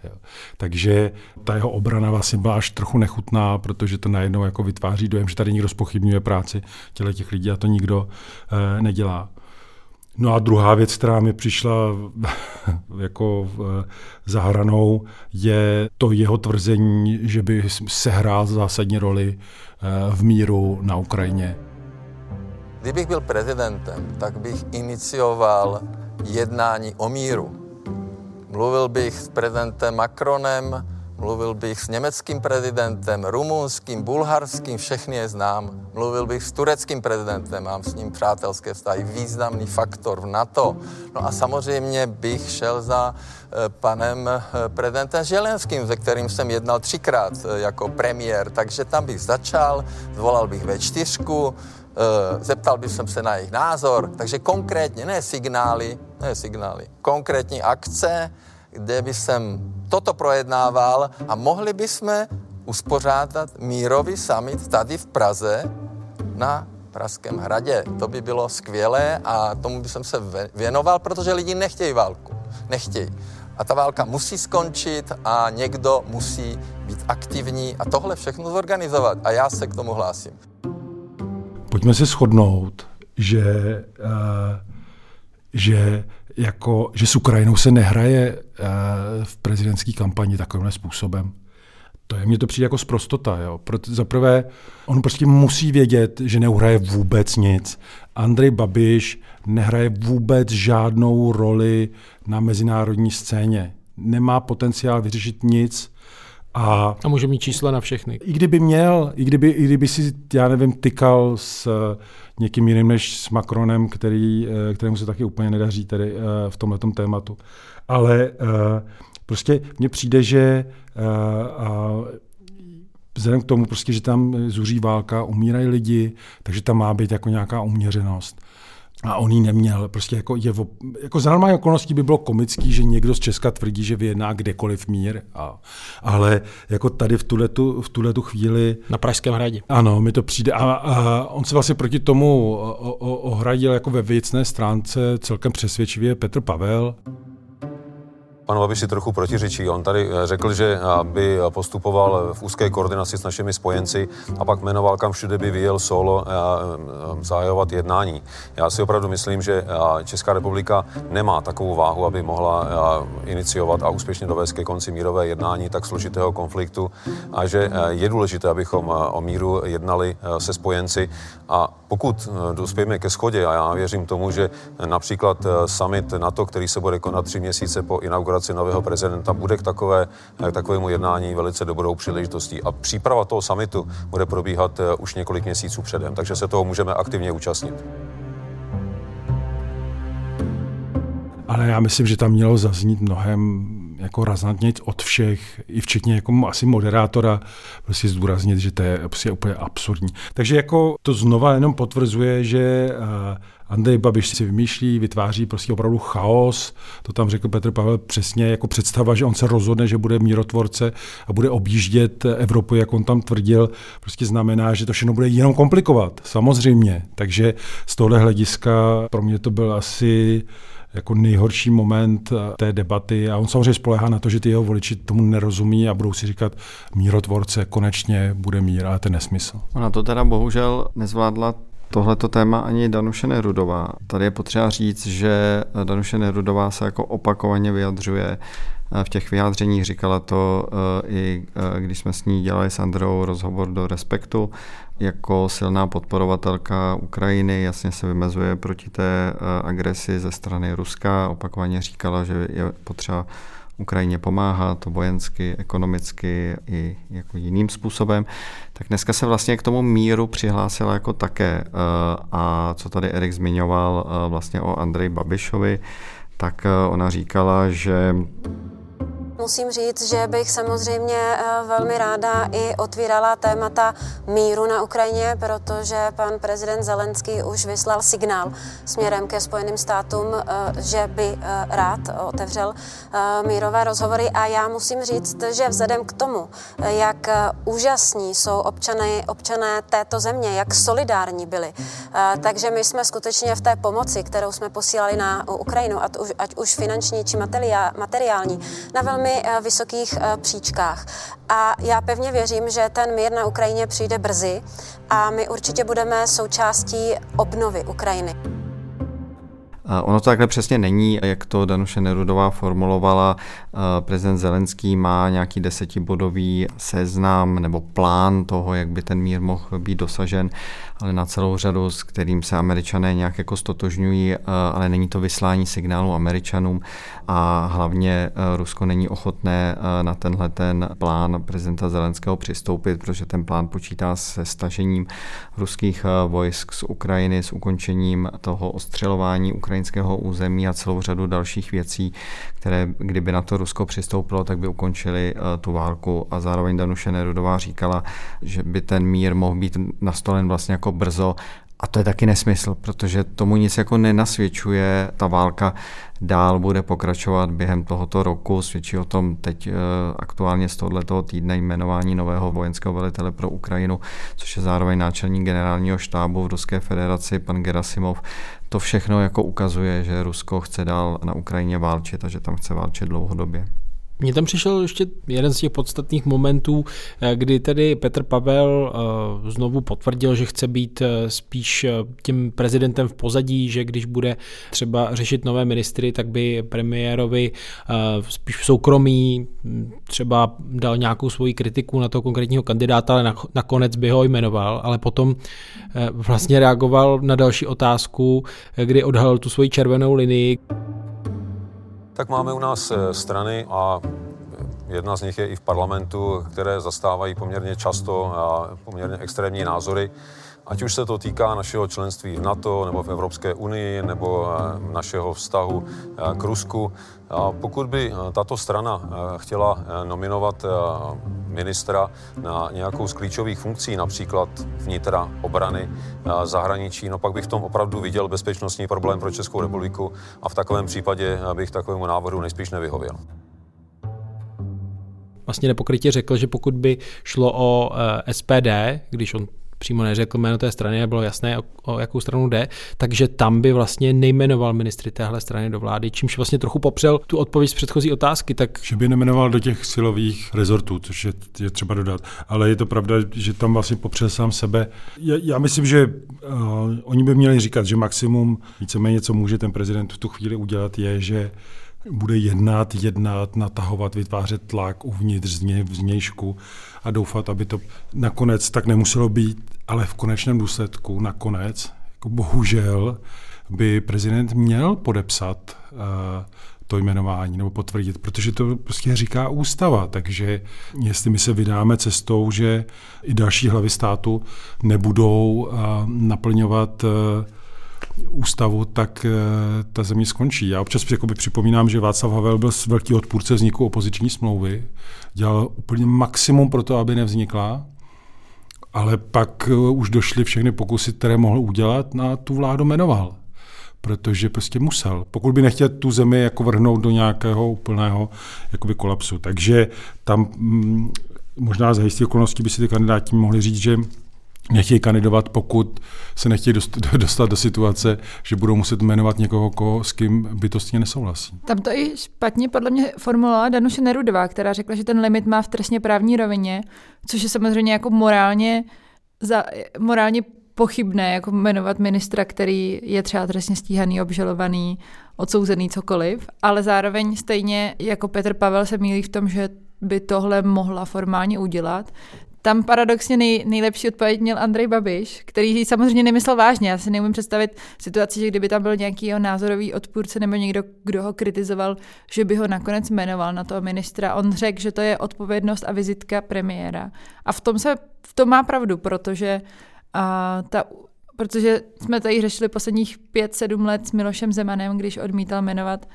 Takže ta jeho obrana vlastně byla až trochu nechutná, protože to najednou jako vytváří dojem, že tady někdo zpochybňuje práci těle těch lidí a to nikdo eh, nedělá. No a druhá věc, která mi přišla jako za hranou, je to jeho tvrzení, že by sehrál zásadní roli v míru na Ukrajině. Kdybych byl prezidentem, tak bych inicioval jednání o míru. Mluvil bych s prezidentem Macronem, mluvil bych s německým prezidentem, rumunským, bulharským, všechny je znám. Mluvil bych s tureckým prezidentem, mám s ním přátelské vztahy, významný faktor v NATO. No a samozřejmě bych šel za panem prezidentem Zelenským, se kterým jsem jednal třikrát jako premiér, takže tam bych začal, zvolal bych vé čtyři, zeptal bych se na jejich názor, takže konkrétně, ne signály, ne signály, konkrétní akce, kde by jsem toto projednával a mohli bychom uspořádat mírový summit tady v Praze na Pražském hradě. To by bylo skvělé a tomu bych se věnoval, protože lidi nechtějí válku. Nechtějí. A ta válka musí skončit a někdo musí být aktivní a tohle všechno zorganizovat. A já se k tomu hlásím. Pojďme se shodnout, že, uh, že Jako, že s Ukrajinou se nehraje v prezidentské kampani takovým způsobem. To je, mně to přijde jako sprostota. Za prvé, on prostě musí vědět, že neuhraje vůbec nic. Andrej Babiš nehraje vůbec žádnou roli na mezinárodní scéně. Nemá potenciál vyřešit nic. A, a může mít čísla na všechny. I kdyby měl, i kdyby, i kdyby si, já nevím, tykal s někým jiným než s Macronem, který, kterému se taky úplně nedaří tady v tomhletom tématu. Ale prostě mně přijde, že a vzhledem k tomu, prostě, že tam zuří válka, umírají lidi, takže tam má být jako nějaká uměřenost. A on ji neměl. Prostě jako, je, jako za normální okolností by bylo komický, že někdo z Česka tvrdí, že vyjedná kdekoliv mír. A, ale jako tady v tuhletu, v tuhletu chvíli... Na Pražském hradě. Ano, mi to přijde. A, a on se vlastně proti tomu o, o, ohradil jako ve věcné stránce celkem přesvědčivě Petr Pavel. Pan Babiš si trochu protiřečí. On tady řekl, že by postupoval v úzké koordinaci s našimi spojenci a pak jmenoval, kam všude by vyjel solo zahajovat jednání. Já si opravdu myslím, že Česká republika nemá takovou váhu, aby mohla iniciovat a úspěšně dovést ke konci mírové jednání tak složitého konfliktu a že je důležité, abychom o míru jednali se spojenci a pokud dospějeme ke shodě, a já věřím tomu, že například summit NATO, který se bude konat tři měsíce po inauguraci nového prezidenta bude k, takové, k takovému jednání velice dobrou příležitostí. A příprava toho summitu bude probíhat už několik měsíců předem, takže se toho můžeme aktivně účastnit. Ale já myslím, že tam mělo zaznít mnohem jako razantně od všech, i včetně jako asi moderátora, prostě zdůraznit, že to je prostě úplně absurdní. Takže jako to znova jenom potvrzuje, že Andrej Babiš si vymýšlí, vytváří prostě opravdu chaos. To tam řekl Petr Pavel přesně, jako představa, že on se rozhodne, že bude mírotvorce a bude objíždět Evropu, jak on tam tvrdil, prostě znamená, že to všechno bude jenom komplikovat, samozřejmě. Takže z tohle hlediska pro mě to byl asi jako nejhorší moment té debaty a on samozřejmě spolehá na to, že ty jeho voliči tomu nerozumí a budou si říkat mírotvorce, konečně bude mír, ale to je nesmysl. Ona to teda bohužel nezvládla tohleto téma ani Danuše Nerudová. Tady je potřeba říct, že Danuše Nerudová se jako opakovaně vyjadřuje. V těch vyjádřeních říkala to i když jsme s ní dělali s Androu rozhovor do Respektu. Jako silná podporovatelka Ukrajiny jasně se vymezuje proti té agresi ze strany Ruska. Opakovaně říkala, že je potřeba Ukrajině pomáhat vojensky, ekonomicky i jako jiným způsobem, tak dneska se vlastně k tomu míru přihlásila jako také. A co tady Erik zmiňoval vlastně o Andreji Babišovi, tak ona říkala, že... Musím říct, že bych samozřejmě velmi ráda i otvírala témata míru na Ukrajině, protože pan prezident Zelenskyj už vyslal signál směrem ke Spojeným státům, že by rád otevřel mírové rozhovory. A já musím říct, že vzhledem k tomu, jak úžasní jsou občany, občané této země, jak solidární byli, takže my jsme skutečně v té pomoci, kterou jsme posílali na Ukrajinu, ať už finanční či materiální, na velmi vysokých příčkách. A já pevně věřím, že ten mír na Ukrajině přijde brzy a my určitě budeme součástí obnovy Ukrajiny. A ono to takhle přesně není, jak to Danuše Nerudová formulovala. Prezident Zelenský má nějaký desetibodový seznam nebo plán toho, jak by ten mír mohl být dosažen, ale na celou řadu, s kterým se Američané nějak jako stotožňují, ale není to vyslání signálu Američanům a hlavně Rusko není ochotné na tenhle ten plán prezidenta Zelenského přistoupit, protože ten plán počítá se stažením ruských vojsk z Ukrajiny, s ukončením toho ostřelování Ukrajiny, ukrajinského území a celou řadu dalších věcí, které kdyby na to Rusko přistoupilo, tak by ukončili tu válku. A zároveň Danuše Nerudová říkala, že by ten mír mohl být nastolen vlastně jako brzo. A to je taky nesmysl, protože tomu nic jako nenasvědčuje. Ta válka dál bude pokračovat během tohoto roku. Svědčí o tom teď aktuálně z tohoto týdne jmenování nového vojenského velitele pro Ukrajinu, což je zároveň náčelník generálního štábu v Ruské federaci, pan Gerasimov. To všechno jako ukazuje, že Rusko chce dál na Ukrajině válčit a že tam chce válčit dlouhodobě. Mně tam přišel ještě jeden z těch podstatných momentů, kdy tedy Petr Pavel znovu potvrdil, že chce být spíš tím prezidentem v pozadí, že když bude třeba řešit nové ministry, tak by premiérovi spíš v soukromí třeba dal nějakou svoji kritiku na toho konkrétního kandidáta, ale nakonec by ho jmenoval, ale potom vlastně reagoval na další otázku, kdy odhalil tu svoji červenou linii. Tak máme u nás strany a jedna z nich je i v parlamentu, které zastávají poměrně často a poměrně extrémní názory. Ať už se to týká našeho členství v NATO nebo v Evropské unii nebo našeho vztahu k Rusku. Pokud by tato strana chtěla nominovat ministra na nějakou z klíčových funkcí, například vnitra, obrany, zahraničí, no pak bych v tom opravdu viděl bezpečnostní problém pro Českou republiku a v takovém případě bych takovému návrhu nejspíš nevyhověl. Vlastně nepokrytě řekl, že pokud by šlo o S P D, když on přímo neřekl jméno té strany, bylo jasné, o jakou stranu jde, takže tam by vlastně nejmenoval ministry téhle strany do vlády, čímž vlastně trochu popřel tu odpověď z předchozí otázky. Tak... Že by nejmenoval do těch silových rezortů, což je, je třeba dodat. Ale je to pravda, že tam vlastně popřel sám sebe. Já, já myslím, že uh, oni by měli říkat, že maximum víceméně, co může ten prezident v tu chvíli udělat, je, že bude jednat, jednat, natahovat, vytvářet tlak uvnitř, vnějšku a doufat, aby to nakonec tak nemuselo být, ale v konečném důsledku nakonec, jako bohužel, by prezident měl podepsat uh, to jmenování nebo potvrdit, protože to prostě říká ústava, takže jestli my se vydáme cestou, že i další hlavy státu nebudou uh, naplňovat uh, ústavu, tak uh, ta země skončí. Já občas připomínám, že Václav Havel byl velký odpůrce vzniku opoziční smlouvy, dělal úplně maximum pro to, aby nevznikla, ale pak uh, už došly všechny pokusy, které mohl udělat, na tu vládu jmenoval, protože prostě musel. Pokud by nechtěl tu zemi jako vrhnout do nějakého úplného jakoby kolapsu. Takže tam mm, možná za jistých okolností by si ty kandidáti mohli říct, že nechtějí kandidovat, pokud se nechtějí dostat do situace, že budou muset jmenovat někoho, koho, s kým bytostně nesouhlasí. Tam to i špatně podle mě formulovala Danuše Nerudová, která řekla, že ten limit má v trestně právní rovině, což je samozřejmě jako morálně, za, morálně pochybné, jako jmenovat ministra, který je třeba trestně stíhaný, obžalovaný, odsouzený, cokoliv, ale zároveň stejně jako Petr Pavel se mýlí v tom, že by tohle mohla formálně udělat. Tam paradoxně nej, nejlepší odpověď měl Andrej Babiš, který ji samozřejmě nemyslel vážně. Já si neumím představit situaci, že kdyby tam byl nějaký jeho názorový odpůrce nebo někdo, kdo ho kritizoval, že by ho nakonec jmenoval na toho ministra. On řekl, že to je odpovědnost a vizitka premiéra. A v tom, se, v tom má pravdu, protože a, ta protože jsme tady řešili posledních pět sedm let s Milošem Zemanem, když odmítal jmenovat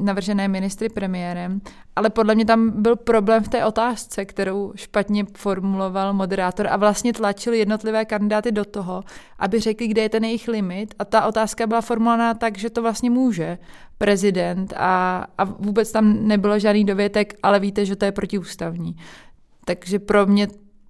navržené ministry premiérem, ale podle mě tam byl problém v té otázce, kterou špatně formuloval moderátor a vlastně tlačil jednotlivé kandidáty do toho, aby řekli, kde je ten jejich limit, a ta otázka byla formulovaná tak, že to vlastně může prezident a, a vůbec tam nebylo žádný dovětek, ale víte, že to je protiústavní. Takže pro mě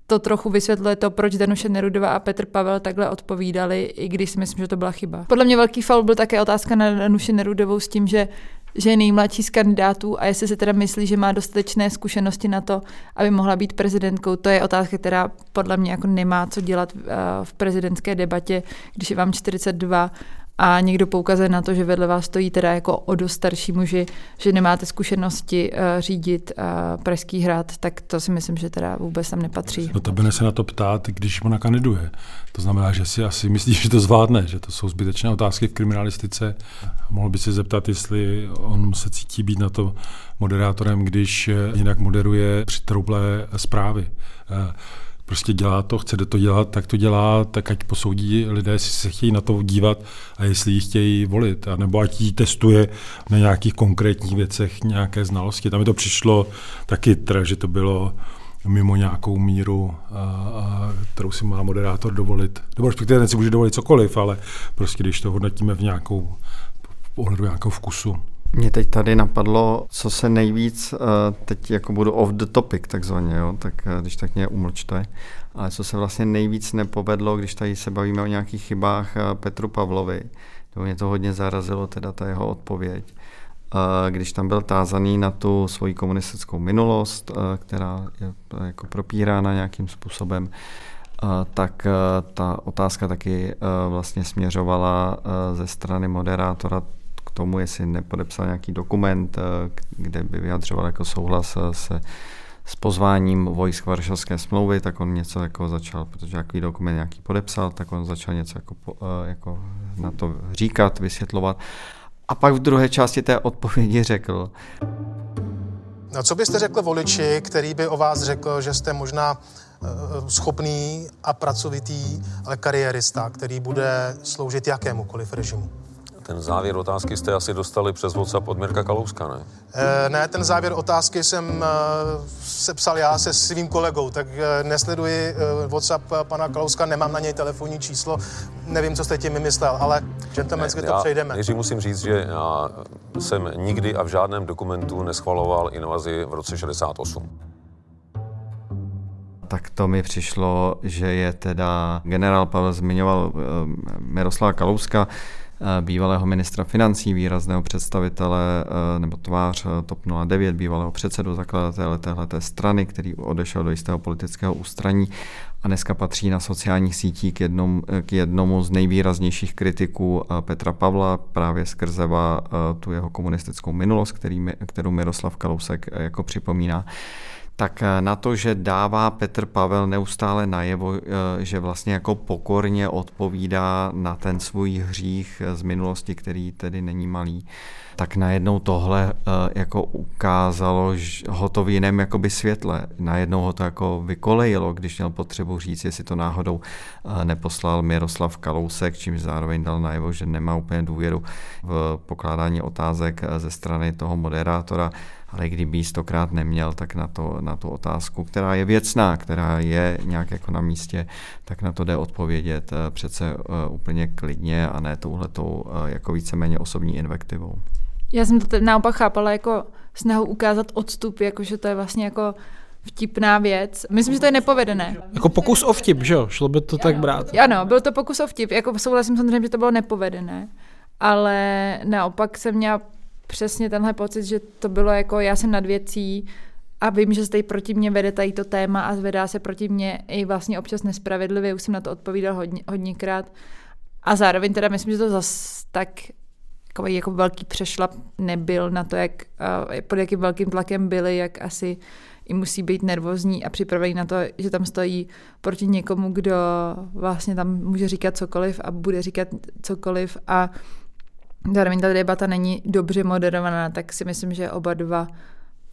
to trochu vysvětluje to, proč Danuše Nerudová a Petr Pavel takhle odpovídali, i když si myslím, že to byla chyba. Podle mě velký faul byl také otázka na Danuši Nerudovou s tím, že, že je nejmladší z kandidátů a jestli se teda myslí, že má dostatečné zkušenosti na to, aby mohla být prezidentkou. To je otázka, která podle mě jako nemá co dělat v prezidentské debatě, když je vám čtyřicet dva a někdo poukazuje na to, že vedle vás stojí teda jako o dost starší muži, že nemáte zkušenosti uh, řídit uh, Pražský hrad, tak to si myslím, že teda vůbec tam nepatří. No to by se na to ptát, když ona kandiduje. To znamená, že si asi myslíš, že to zvládne, že to jsou zbytečné otázky v kriminalistice. Mohl by se zeptat, jestli on se cítí být na to moderátorem, když jinak moderuje přitrouplé zprávy. Uh, Prostě dělá to, chce to dělat, tak to dělá, tak ať posoudí lidé, jestli se chtějí na to dívat a jestli ji chtějí volit. A nebo ať ji testuje na nějakých konkrétních věcech nějaké znalosti. Tam mi to přišlo taky, teda, že to bylo mimo nějakou míru, a, a, kterou si má moderátor dovolit. Nebo respektive ten si může dovolit cokoliv, ale prostě když to hodnotíme v nějakou v ohledu nějakou vkusu. Mě teď tady napadlo, co se nejvíc, teď jako budu off the topic takzvaně, jo, tak když tak mě umlčte, ale co se vlastně nejvíc nepovedlo, když tady se bavíme o nějakých chybách Petru Pavlovi, to mě to hodně zarazilo, teda ta jeho odpověď, když tam byl tázaný na tu svoji komunistickou minulost, která je jako propírána nějakým způsobem, tak ta otázka taky vlastně směřovala ze strany moderátora tomu, jestli nepodepsal nějaký dokument, kde by vyjadřoval jako souhlas se, s pozváním vojsk Varšavské smlouvy, tak on něco jako začal, protože jaký dokument nějaký podepsal, tak on začal něco jako, jako na to říkat, vysvětlovat. A pak v druhé části té odpovědi řekl. No, co byste řekl voliči, který by o vás řekl, že jste možná schopný a pracovitý, ale kariérista, který bude sloužit jakémukoliv režimu? Ten závěr otázky jste asi dostali přes WhatsApp od Mirka Kalouska, ne? E, ne, ten závěr otázky jsem e, sepsal já se svým kolegou, tak e, nesleduji e, WhatsApp pana Kalouska, nemám na něj telefonní číslo, nevím, co jste tím myslel, ale gentlemansky to přejdeme. Nejdřív musím říct, že já jsem nikdy a v žádném dokumentu neschvaloval invazi v roce šedesát osm. Tak to mi přišlo, že je teda generál Pavel zmiňoval e, Miroslava Kalouska, bývalého ministra financí, výrazného představitele nebo tvář TOP nula devět, bývalého předsedu zakladatele téhleté strany, který odešel do jistého politického ústraní a dneska patří na sociálních sítích k jednomu, k jednomu z nejvýraznějších kritiků Petra Pavla, právě skrzeva tu jeho komunistickou minulost, který, kterou Miroslav Kalousek jako připomíná. Tak na to, že dává Petr Pavel neustále najevo, že vlastně jako pokorně odpovídá na ten svůj hřích z minulosti, který tedy není malý, tak najednou tohle jako ukázalo ho to v jiném jakoby světle. Najednou ho to jako vykolejilo, když měl potřebu říct, jestli to náhodou neposlal Miroslav Kalousek, čímž zároveň dal najevo, že nemá úplně důvěru v pokládání otázek ze strany toho moderátora, ale kdyby ji stokrát neměl, tak na, to, na tu otázku, která je věcná, která je nějak jako na místě, tak na to jde odpovědět přece úplně klidně a ne touhletou jako víceméně osobní invektivou. Já jsem to naopak chápala jako snahu ukázat odstup, jakože to je vlastně jako vtipná věc. Myslím, že to je nepovedené. Jako pokus o vtip, že jo? Šlo by to ano, tak brát. Ano, byl to pokus o vtip. Jako souhlasím samozřejmě, že to bylo nepovedené, ale naopak jsem měla přesně tenhle pocit, že to bylo jako já jsem nad věcí a vím, že tady proti mě vede tady to téma a zvedá se proti mě i vlastně občas nespravedlivě, už jsem na to odpovídal hodně, hodněkrát a zároveň teda myslím, že to zas tak jako, jako velký přešlap nebyl na to, jak, pod jakým velkým tlakem byli, jak asi i musí být nervózní a připravení na to, že tam stojí proti někomu, kdo vlastně tam může říkat cokoliv a bude říkat cokoliv a zároveň ta debata není dobře moderovaná, tak si myslím, že oba dva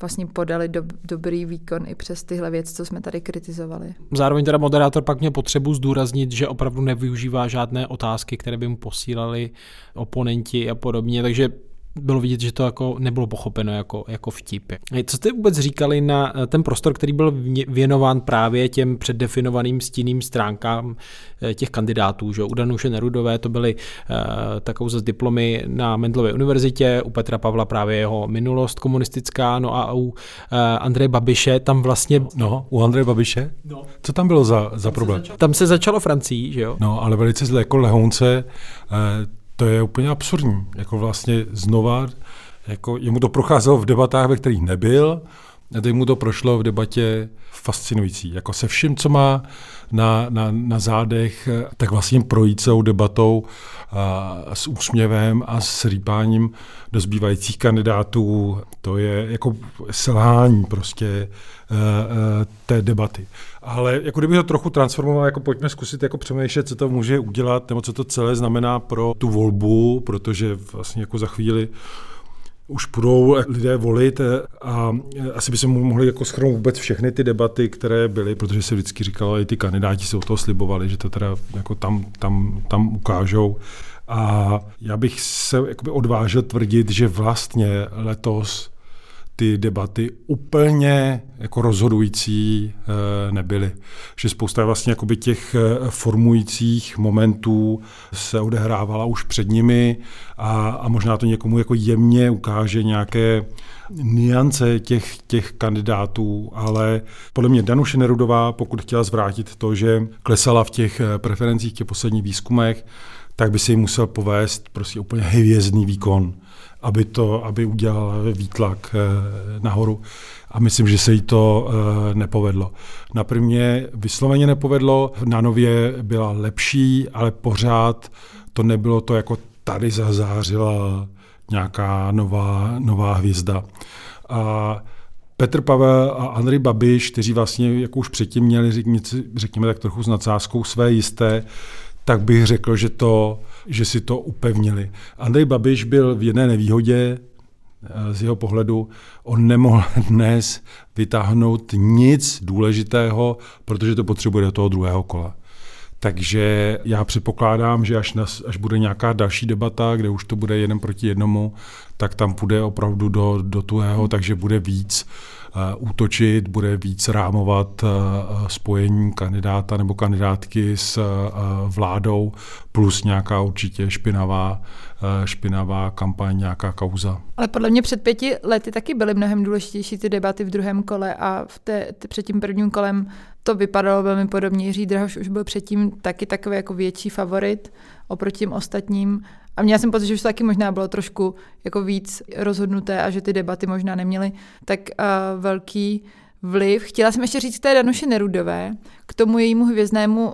vlastně podali do, dobrý výkon i přes tyhle věci, co jsme tady kritizovali. Zároveň teda moderátor pak měl potřebu zdůraznit, že opravdu nevyužívá žádné otázky, které by mu posílali oponenti a podobně, takže bylo vidět, že to jako nebylo pochopeno jako, jako vtip. Co jste vůbec říkali na ten prostor, který byl věnován právě těm předdefinovaným stinným stránkám těch kandidátů? Že? U Danuše Nerudové to byly uh, ta kauza z diplomy na Mendelově univerzitě, u Petra Pavla právě jeho minulost komunistická, no a u uh, Andreje Babiše tam vlastně... No, u Andreje Babiše? No. Co tam bylo za, za tam problém? Se začalo... Tam se začalo Francií, že jo? No, ale velice zle, jako lehounce... Uh, To je úplně absurdní, jako vlastně znova, jako jemu to procházelo v debatách, ve kterých nebyl, a teď mu to prošlo v debatě fascinující, jako se vším, co má na, na, na zádech, tak vlastně projít celou debatou a, s úsměvem a s rýpáním do zbývajících kandidátů, to je jako selhání prostě uh, uh, té debaty. Ale jako kdyby to trochu transformoval, jako pojďme zkusit jako přemýšlet, co to může udělat, nebo co to celé znamená pro tu volbu, protože vlastně jako za chvíli už budou lidé volit a asi by se mohli jako shrnout vůbec všechny ty debaty, které byly, protože se vždycky říkalo, i ty kandidáti se od toho slibovali, že to teda jako tam, tam, tam ukážou. A já bych se jakoby odvážil tvrdit, že vlastně letos ty debaty úplně jako rozhodující nebyly. Že spousta vlastně jakoby těch formujících momentů se odehrávala už před nimi a, a možná to někomu jako jemně ukáže nějaké nuance těch, těch kandidátů, ale podle mě Danuše Nerudová, pokud chtěla zvrátit to, že klesala v těch preferencích, těch posledních výzkumech, tak by se jí musel povést prostě úplně hvězdný výkon, aby to, aby udělal výtlak nahoru. A myslím, že se jí to nepovedlo. Na Primě vysloveně nepovedlo, na Nově byla lepší, ale pořád to nebylo to, jako tady zazářila nějaká nová, nová hvězda. A Petr Pavel a Andrej Babiš, kteří vlastně jako už předtím měli, řekněme tak trochu s nadsázkou své jisté, tak bych řekl, že, to, že si to upevnili. Andrej Babiš byl v jedné nevýhodě z jeho pohledu. On nemohl dnes vytáhnout nic důležitého, protože to potřebuje do toho druhého kola. Takže já předpokládám, že až, nas, až bude nějaká další debata, kde už to bude jeden proti jednomu, tak tam půjde opravdu do, do tuhého, takže bude víc uh, útočit, bude víc rámovat uh, spojení kandidáta nebo kandidátky s uh, vládou, plus nějaká určitě špinavá, uh, špinavá kampaň, nějaká kauza. Ale podle mě před pěti lety taky byly mnohem důležitější ty debaty v druhém kole a v té, t- před tím prvním kolem to vypadalo velmi podobně. Jiří Drahoš už byl předtím taky takový jako větší favorit oproti těm ostatním. A měla jsem pocit, že už to taky možná bylo trošku jako víc rozhodnuté a že ty debaty možná neměly tak uh, velký vliv. Chtěla jsem ještě říct té Danuše Nerudové, k tomu jejímu hvězdnému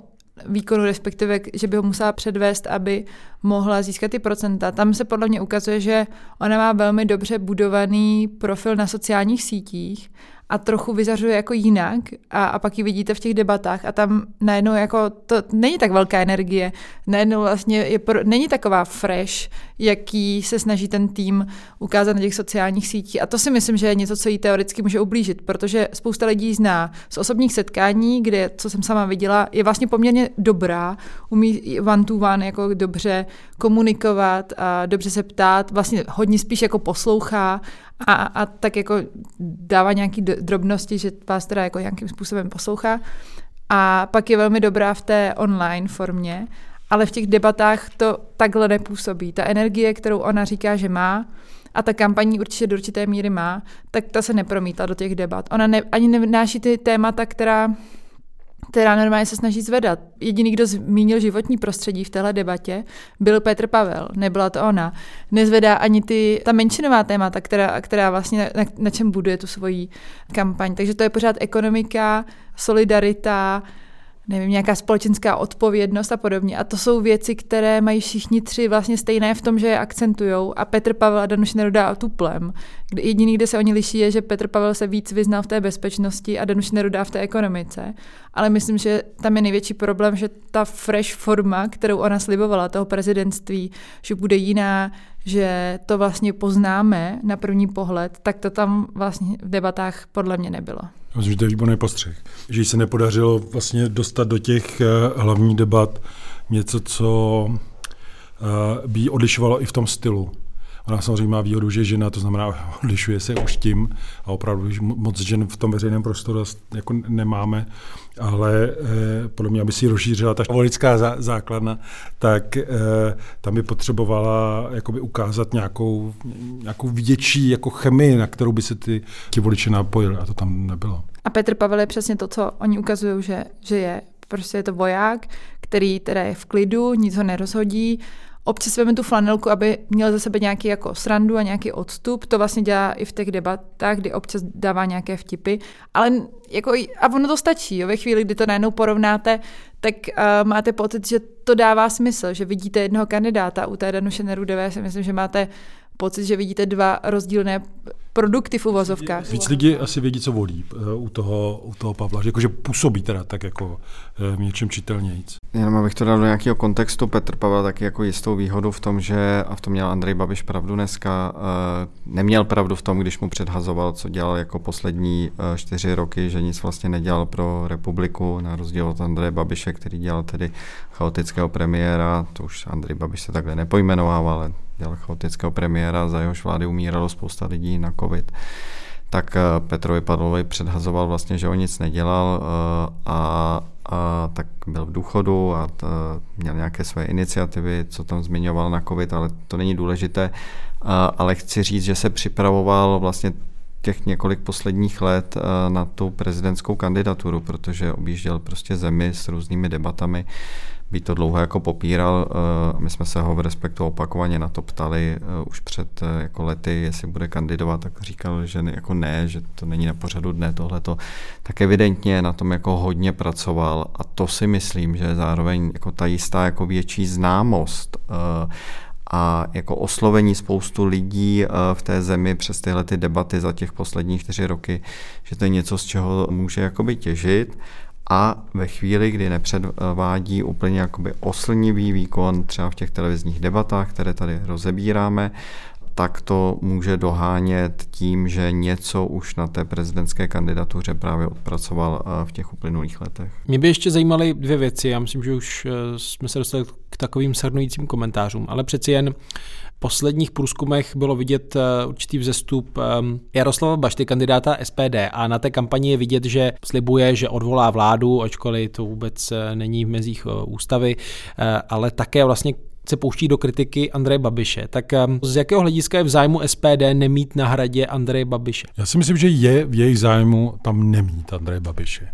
výkonu, respektive, že by ho musela předvést, aby mohla získat ty procenta. Tam se podle mě ukazuje, že ona má velmi dobře budovaný profil na sociálních sítích a trochu vyzařuje jako jinak a, a pak ji vidíte v těch debatách a tam najednou jako to není tak velká energie, najednou vlastně je, není taková fresh, jaký se snaží ten tým ukázat na těch sociálních sítích a to si myslím, že je něco, co jí teoreticky může ublížit, protože spousta lidí zná z osobních setkání, kde, co jsem sama viděla, je vlastně poměrně dobrá, umí one to one jako dobře komunikovat a dobře se ptát, vlastně hodně spíš jako poslouchá a, a tak jako dává nějaký do, drobnosti, že vás teda jako nějakým způsobem poslouchá. A pak je velmi dobrá v té online formě, ale v těch debatách to takhle nepůsobí. Ta energie, kterou ona říká, že má, a ta kampaní určitě do určité míry má, tak ta se nepromítá do těch debat. Ona ne, ani nevnáší ty témata, která, která normálně se snaží zvedat. Jediný, kdo zmínil životní prostředí v téhle debatě, byl Petr Pavel, nebyla to ona. Nezvedá ani ty, ta menšinová témata, která, která vlastně na, na čem buduje tu svoji kampaň. Takže to je pořád ekonomika, solidarita, nevím, nějaká společenská odpovědnost a podobně. A to jsou věci, které mají všichni tři vlastně stejné v tom, že je akcentujou. A Petr Pavel a Danuše Nerudová tuplem. Jediný, kde se oni liší, je, že Petr Pavel se víc vyznal v té bezpečnosti a Danuše Nerudová v té ekonomice. ale myslím, že tam je největší problém, že ta fresh forma, kterou ona slibovala, toho prezidentství, že bude jiná, že to vlastně poznáme na první pohled, tak to tam vlastně v debatách podle mě nebylo. Myslím, že to je výborný postřeh. Že se nepodařilo vlastně dostat do těch hlavních debat něco, co by ji odlišovalo i v tom stylu. Ona samozřejmě má výhodu, že je žena, to znamená, odlišuje se už tím a opravdu moc žen v tom veřejném prostoru jako nemáme, ale eh, podle mě, aby si rozšířila ta voličská zá, základna, tak eh, tam by potřebovala jakoby ukázat nějakou, nějakou větší jako chemii, na kterou by se ty, ty voliče napojili, a to tam nebylo. A Petr Pavel je přesně to, co oni ukazují, že, že je. Prostě je to voják, který teda je v klidu, nic ho nerozhodí. Občas veme tu flanelku, aby měl za sebe nějaký jako srandu a nějaký odstup. To vlastně dělá i v těch debatách, kdy občas dává nějaké vtipy. Ale jako, a ono to stačí. Jo? Ve chvíli, kdy to najednou porovnáte, tak uh, máte pocit, že to dává smysl, že vidíte jednoho kandidáta. U té Danuše Nerudové si myslím, že máte pocit, že vidíte dva rozdílné produkty v uvozovkách. Víc lidí asi vědí, co volí u toho, u toho Pavla, že, jako, že působí teda tak jako v něčem čitelnějíc. Jenom abych to dal do nějakého kontextu, Petr Pavel taky jako jistou výhodu v tom, že, a v tom měl Andrej Babiš pravdu dneska, neměl pravdu v tom, když mu předhazoval, co dělal jako poslední čtyři roky, že nic vlastně nedělal pro republiku, na rozdíl od Andreje Babiše, který dělal tedy chaotického premiéra, to už Andrej Babiš se takhle nepojmenoval, ale dělal chaotického premiéra, za jehož vlády umíralo spousta lidí na covid. Tak Petrovi Pavlovi předhazoval vlastně, že on nic nedělal a, a tak byl v důchodu a t, měl nějaké své iniciativy, co tam zmiňoval na covid, ale to není důležité. A, ale chci říct, že se připravoval vlastně těch několik posledních let na tu prezidentskou kandidaturu, protože objížděl prostě zemi s různými debatami, by to dlouho jako popíral. My jsme se ho v Respektu opakovaně na to ptali už před jako lety, jestli bude kandidovat, tak říkal, že jako ne, že to není na pořadu dne tohleto. Tak evidentně na tom jako hodně pracoval a to si myslím, že zároveň jako ta jistá jako větší známost a jako oslovení spoustu lidí v té zemi přes tyhle ty debaty za těch posledních čtyři roky, že to je něco, z čeho může jakoby těžit. A ve chvíli, kdy nepředvádí úplně jakoby oslnivý výkon třeba v těch televizních debatách, které tady rozebíráme, tak to může dohánět tím, že něco už na té prezidentské kandidatuře právě odpracoval v těch uplynulých letech. Mě by ještě zajímaly dvě věci. Já myslím, že už jsme se dostali k takovým shrnujícím komentářům, ale přeci jen v posledních průzkumech bylo vidět určitý vzestup Jaroslava Bašty, kandidáta S P D, a na té kampani je vidět, že slibuje, že odvolá vládu, ačkoliv to vůbec není v mezích ústavy, ale také vlastně se pouští do kritiky Andreje Babiše. Tak z jakého hlediska je v zájmu S P D nemít na hradě Andreje Babiše? Já si myslím, že je v jejich zájmu tam nemít Andreje Babiše.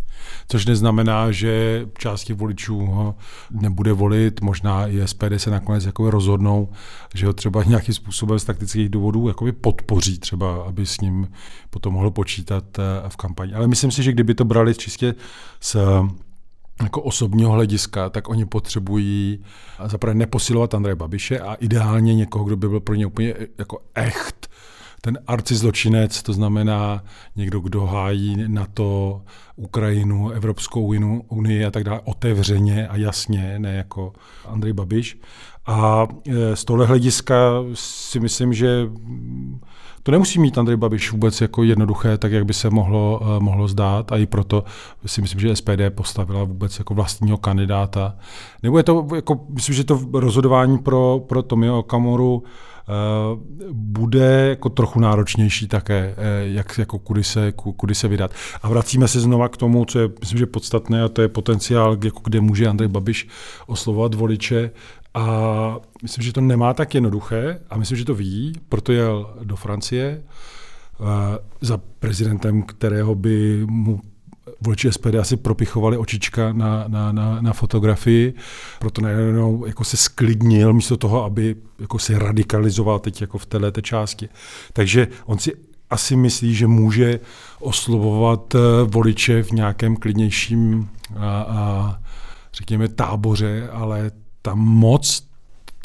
Což neznamená, že části voličů ho nebude volit, možná i S P D se nakonec jakoby rozhodnou, že ho třeba nějakým způsobem z taktických důvodů jakoby podpoří třeba, aby s ním potom mohl počítat v kampani. Ale myslím si, že kdyby to brali čistě s jako osobního hlediska, tak oni potřebují zaprvé neposilovat Andreje Babiše a ideálně někoho, kdo by byl pro ně úplně jako echt ten arcizločinec, to znamená někdo, kdo hájí NATO, Ukrajinu, Evropskou unii a tak dále otevřeně a jasně, ne jako Andrej Babiš. A z tohle hlediska si myslím, že to nemusí mít Andrej Babiš vůbec jako jednoduché, tak jak by se mohlo, mohlo zdát, a i proto si myslím, že S P D postavila vůbec jako vlastního kandidáta. Nebo je to, jako, myslím, že to rozhodování pro, pro Tomio Okamuru bude jako trochu náročnější také, jak, jako kudy se, kudy se vydat. A vracíme se znova k tomu, co je, myslím, že podstatné, a to je potenciál, jako kde může Andrej Babiš oslovovat voliče. A myslím, že to nemá tak jednoduché a myslím, že to ví, proto jel do Francie za prezidentem, kterého by mu voliči S P D asi propichovali očička na, na, na, na fotografii, proto najednou jako se sklidnil místo toho, aby jako se radikalizoval teď jako v této části. Takže on si asi myslí, že může oslovovat voliče v nějakém klidnějším a, a, řekněme táboře, ale tam moc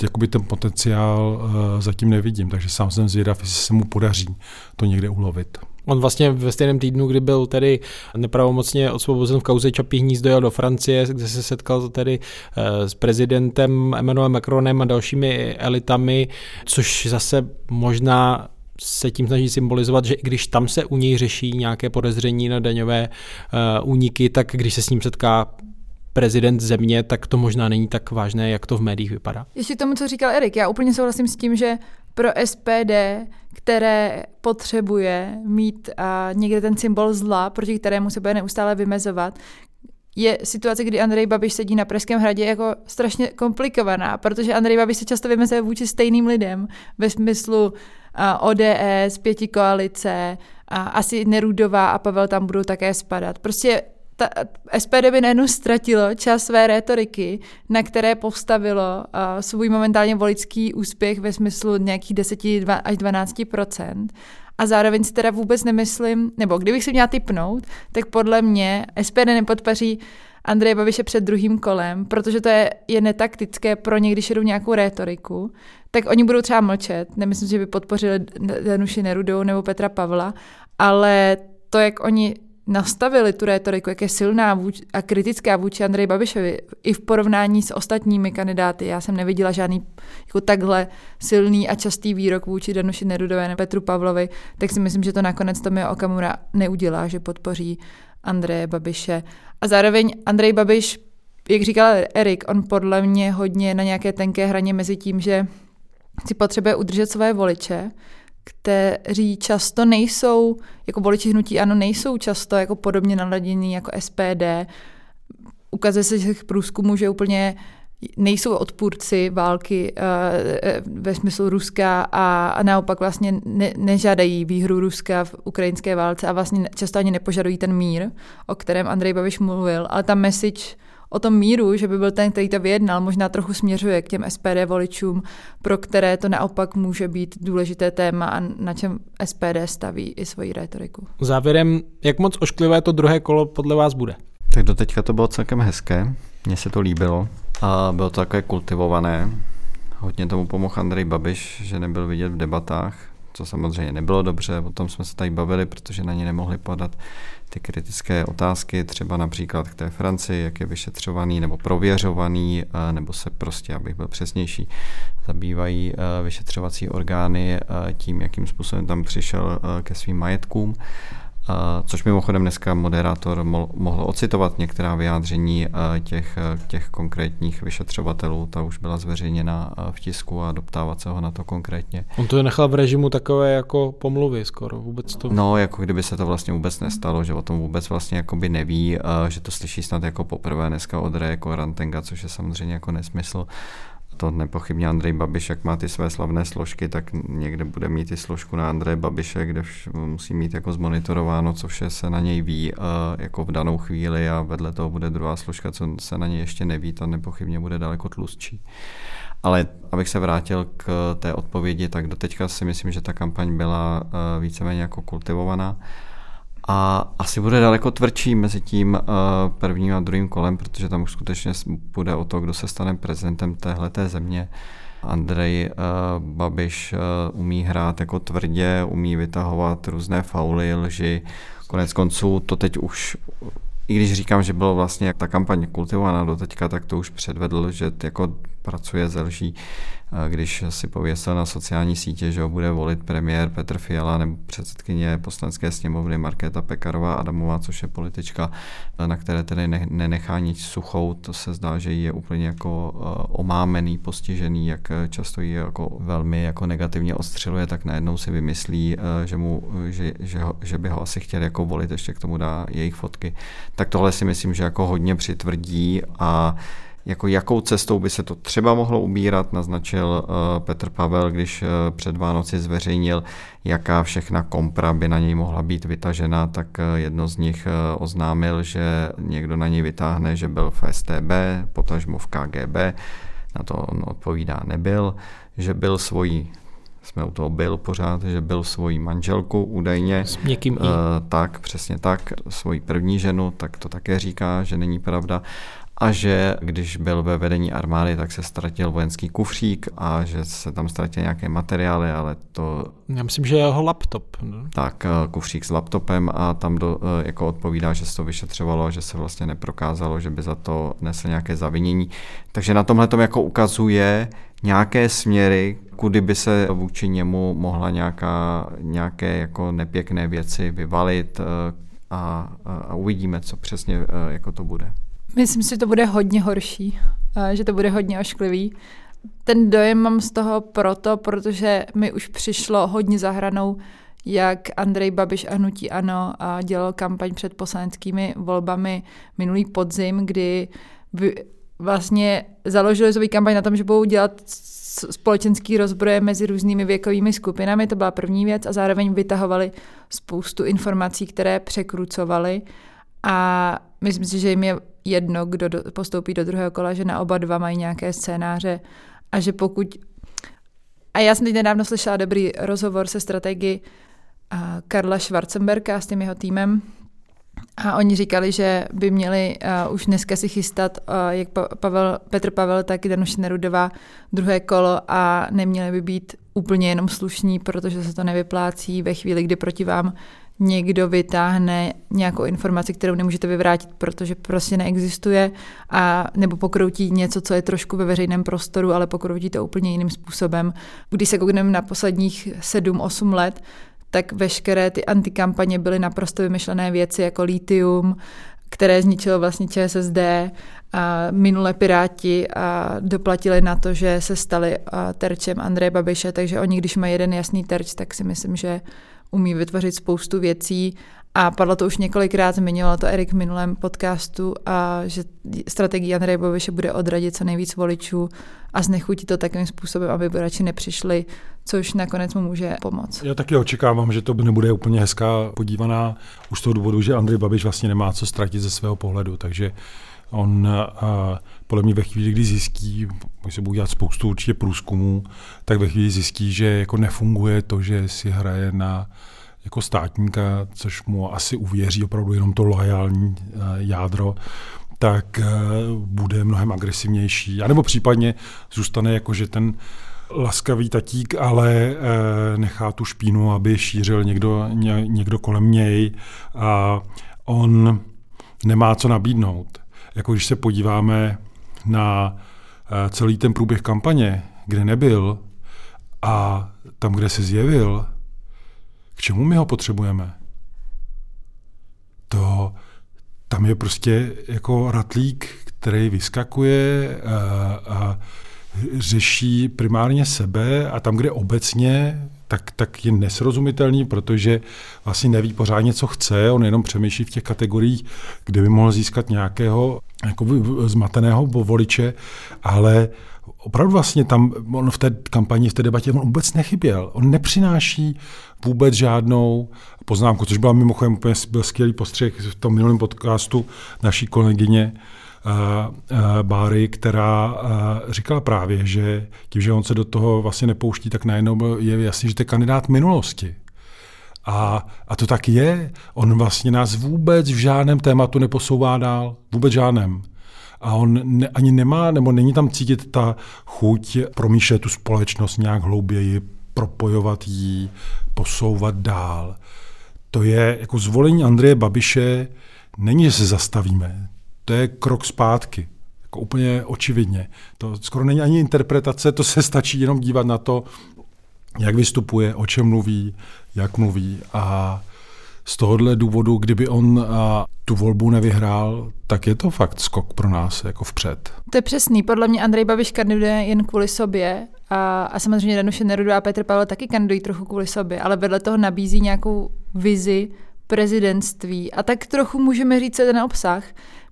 jakoby ten potenciál uh, zatím nevidím, takže sám jsem zvědav, jestli se mu podaří to někde ulovit. On vlastně ve stejném týdnu, kdy byl tedy nepravomocně osvobozen v kauze Čapí hnízdo, dojel do Francie, kde se setkal tedy s prezidentem Emmanuelem Macronem a dalšími elitami, což zase možná se tím snaží symbolizovat, že i když tam se u něj řeší nějaké podezření na daňové úniky, tak když se s ním setká prezident země, tak to možná není tak vážné, jak to v médiích vypadá. Ještě tomu, co říkal Erik, já úplně souhlasím s tím, že pro S P D, které potřebuje mít a někde ten symbol zla, proti kterému se bude neustále vymezovat, je situace, kdy Andrej Babiš sedí na Pražském hradě, jako strašně komplikovaná, protože Andrej Babiš se často vymezuje vůči stejným lidem ve smyslu O D S, pěti koalice, a asi Nerudová a Pavel tam budou také spadat. Prostě Ta, S P D by najednou ztratilo čas své rétoriky, na které postavilo uh, svůj momentálně voličský úspěch ve smyslu nějakých deset až dvanáct procent. A zároveň si teda vůbec nemyslím, nebo kdybych si měla tipnout, tak podle mě S P D nepodpaří Andreje Babiše před druhým kolem, protože to je, je netaktické pro ně, když jedou nějakou rétoriku, tak oni budou třeba mlčet. Nemyslím, že by podpořili Danuši Nerudovou nebo Petra Pavla, ale to, jak oni nastavili tu rétoriku, jak je silná a kritická vůči Andreji Babišovi, i v porovnání s ostatními kandidáty. Já jsem neviděla žádný jako takhle silný a častý výrok vůči Danuši Nerudové nebo Petru Pavlovi, tak si myslím, že to nakonec Tomio Okamura neudělá, že podpoří Andreje Babiše. A zároveň Andrej Babiš, jak říkal Erik, on podle mě hodně na nějaké tenké hraně mezi tím, že si potřebuje udržet své voliče, kteří často nejsou, jako voliči Hnutí Ano, nejsou často jako podobně naladění jako S P D. Ukazuje se z těch průzkumů, že úplně nejsou odpůrci války ve smyslu Ruska a naopak vlastně ne, nežádají výhru Ruska v ukrajinské válce a vlastně často ani nepožadují ten mír, o kterém Andrej Babiš mluvil, ale ta message o tom míru, že by byl ten, který to vyjednal, možná trochu směřuje k těm S P D voličům, pro které to naopak může být důležité téma a na čem S P D staví i svoji rétoriku. Závěrem, jak moc ošklivé to druhé kolo podle vás bude? Tak doteďka to bylo celkem hezké, mně se to líbilo a bylo to takové kultivované. Hodně tomu pomohl Andrej Babiš, že nebyl vidět v debatách, co samozřejmě nebylo dobře, o tom jsme se tady bavili, protože na ně nemohli podat ty kritické otázky, třeba například k té Francii, jak je vyšetřovaný nebo prověřovaný, nebo se prostě, abych byl přesnější, zabývají vyšetřovací orgány tím, jakým způsobem tam přišel ke svým majetkům, což mimochodem dneska moderátor mohl ocitovat některá vyjádření těch, těch konkrétních vyšetřovatelů, ta už byla zveřejněna v tisku a doptávat se ho na to konkrétně. On to je nechal v režimu takové jako pomluvy skoro, vůbec to. No, jako kdyby se to vlastně vůbec nestalo, že o tom vůbec vlastně jakoby neví, že to slyší snad jako poprvé dneska od Reje Korantenga, což je samozřejmě jako nesmysl. To nepochybně Andrej Babiš, jak má ty své slavné složky, tak někde bude mít i složku na Andreje Babiše, kde musí mít jako zmonitorováno, co vše se na něj ví jako v danou chvíli a vedle toho bude druhá složka, co se na něj ještě neví, ta nepochybně bude daleko tlustší. Ale abych se vrátil k té odpovědi, tak doteďka si myslím, že ta kampaň byla víceméně jako kultivovaná. A asi bude daleko tvrdší mezi tím prvním a druhým kolem, protože tam už skutečně bude o to, kdo se stane prezidentem téhleté země. Andrej Babiš umí hrát jako tvrdě, umí vytahovat různé fauly, lži. Konec konců to teď už, i když říkám, že bylo vlastně jak ta kampaň kultivovaná doteďka, tak to už předvedl, že jako pracuje ze lží. Když si pověsil na sociální sítě, že ho bude volit premiér Petr Fiala nebo předsedkyně Poslanecké sněmovny Markéta Pekarová Adamová, což je politička, na které tedy nenechá nic suchou, to se zdá, že jí je úplně jako omámený, postižený, jak často ji jako velmi jako negativně odstřeluje, tak najednou si vymyslí, že, mu, že, že, ho, že by ho asi chtěl jako volit, ještě k tomu dá jejich fotky. Tak tohle si myslím, že jako hodně přitvrdí a jako jakou cestou by se to třeba mohlo ubírat, naznačil Petr Pavel, když před Vánoci zveřejnil, jaká všechna kompra by na něj mohla být vytažena, tak jedno z nich oznámil, že někdo na něj vytáhne, že byl v S T B, potažmo v K G B, na to on odpovídá nebyl, že byl svojí, jsme u toho byl pořád, že byl svoji manželku údajně. S někým i. Tak, přesně tak, svoji první ženu, tak to také říká, že není pravda. a že když byl ve vedení armády, tak se ztratil vojenský kufřík a že se tam ztratily nějaké materiály, ale to... Já myslím, že jeho laptop. Ne? Tak, kufřík s laptopem a tam do, jako odpovídá, že se to vyšetřovalo, že se vlastně neprokázalo, že by za to nesl nějaké zavinění. Takže na tomhle tom jako ukazuje nějaké směry, kudy by se vůči němu mohla nějaká, nějaké jako nepěkné věci vyvalit a, a uvidíme, co přesně jako to bude. Myslím si, že to bude hodně horší, že to bude hodně ošklivý. Ten dojem mám z toho proto, protože mi už přišlo hodně za hranou, jak Andrej Babiš a Hnutí Ano dělal kampaň před poslaneckými volbami minulý podzim, kdy vlastně založili svou kampaň na tom, že budou dělat společenský rozbroje mezi různými věkovými skupinami, to byla první věc, a zároveň vytahovali spoustu informací, které překrucovali. A myslím si, že jim je jedno, kdo postoupí do druhého kola, že na oba dva mají nějaké scénáře a že pokud... A já jsem teď nedávno slyšela dobrý rozhovor se strategy Karla Schwarzenberga s tím jeho týmem a oni říkali, že by měli už dneska si chystat, jak Pavel, Petr Pavel, tak i Danuše Nerudová, druhé kolo a neměli by být úplně jenom slušní, protože se to nevyplácí ve chvíli, kdy proti vám někdo vytáhne nějakou informaci, kterou nemůžete vyvrátit, protože prostě neexistuje, a nebo pokroutí něco, co je trošku ve veřejném prostoru, ale pokroutí to úplně jiným způsobem. Když se koukneme na posledních sedm osm let, tak veškeré ty antikampaně byly naprosto vymyšlené věci jako litium, které zničilo vlastně Č S S D, a minule Piráti a doplatili na to, že se stali terčem Andreje Babiše, takže oni, když mají jeden jasný terč, tak si myslím, že umí vytvořit spoustu věcí a padlo to už několikrát, zmiňovalo to Erik v minulém podcastu, a že strategie Andreje Babiše bude odradit co nejvíc voličů a znechutí to takovým způsobem, aby radši nepřišli, což nakonec mu může pomoct. Já taky očekávám, že to nebude úplně hezká podívaná už z toho důvodu, že Andrej Babiš vlastně nemá co ztratit ze svého pohledu, takže on a, podle mě ve chvíli, kdy zjistí, když se budou dělat spoustu určitě průzkumů, tak ve chvíli zjistí, že jako nefunguje to, že si hraje na jako státníka, což mu asi uvěří opravdu jenom to loajální jádro, tak a, bude mnohem agresivnější. A nebo případně zůstane jako, že ten laskavý tatík, ale a, nechá tu špínu, aby šířil někdo, ně, někdo kolem něj a on nemá co nabídnout. Jako když se podíváme na celý ten průběh kampaně, kde nebyl a tam, kde se zjevil, k čemu my ho potřebujeme? To, tam je prostě jako ratlík, který vyskakuje a, a řeší primárně sebe a tam, kde obecně, tak, tak je nesrozumitelný, protože vlastně neví pořádně, co chce, on jenom přemýšlí v těch kategoriích, kde by mohl získat nějakého jakoby zmateného voliče, ale opravdu vlastně tam on v té kampani, v té debatě on vůbec nechyběl. On nepřináší vůbec žádnou poznámku, což byla mimochodem úplně byl skvělý postřeh v tom minulém podcastu naší kolegyně Báry, která říkala právě, že tím, že on se do toho vlastně nepouští, tak najednou je jasný, že to je kandidát minulosti. A, a to tak je. On vlastně nás vůbec v žádném tématu neposouvá dál. Vůbec žádném. A on ne, ani nemá, nebo není tam cítit ta chuť promýšlet tu společnost nějak hlouběji, propojovat ji, posouvat dál. To je jako zvolení Andreje Babiše, není, že se zastavíme. To je krok zpátky, jako úplně očividně. To skoro není ani interpretace, to se stačí jenom dívat na to, jak vystupuje, o čem mluví, jak mluví. A z tohohle důvodu, kdyby on a, tu volbu nevyhrál, tak je to fakt skok pro nás jako vpřed. To je přesný. Podle mě Andrej Babiš kandiduje jen kvůli sobě. A, a samozřejmě Danuše Nerudová a Petr Pavel taky kandidují trochu kvůli sobě, ale vedle toho nabízí nějakou vizi prezidentství. A tak trochu můžeme říct ten obsah.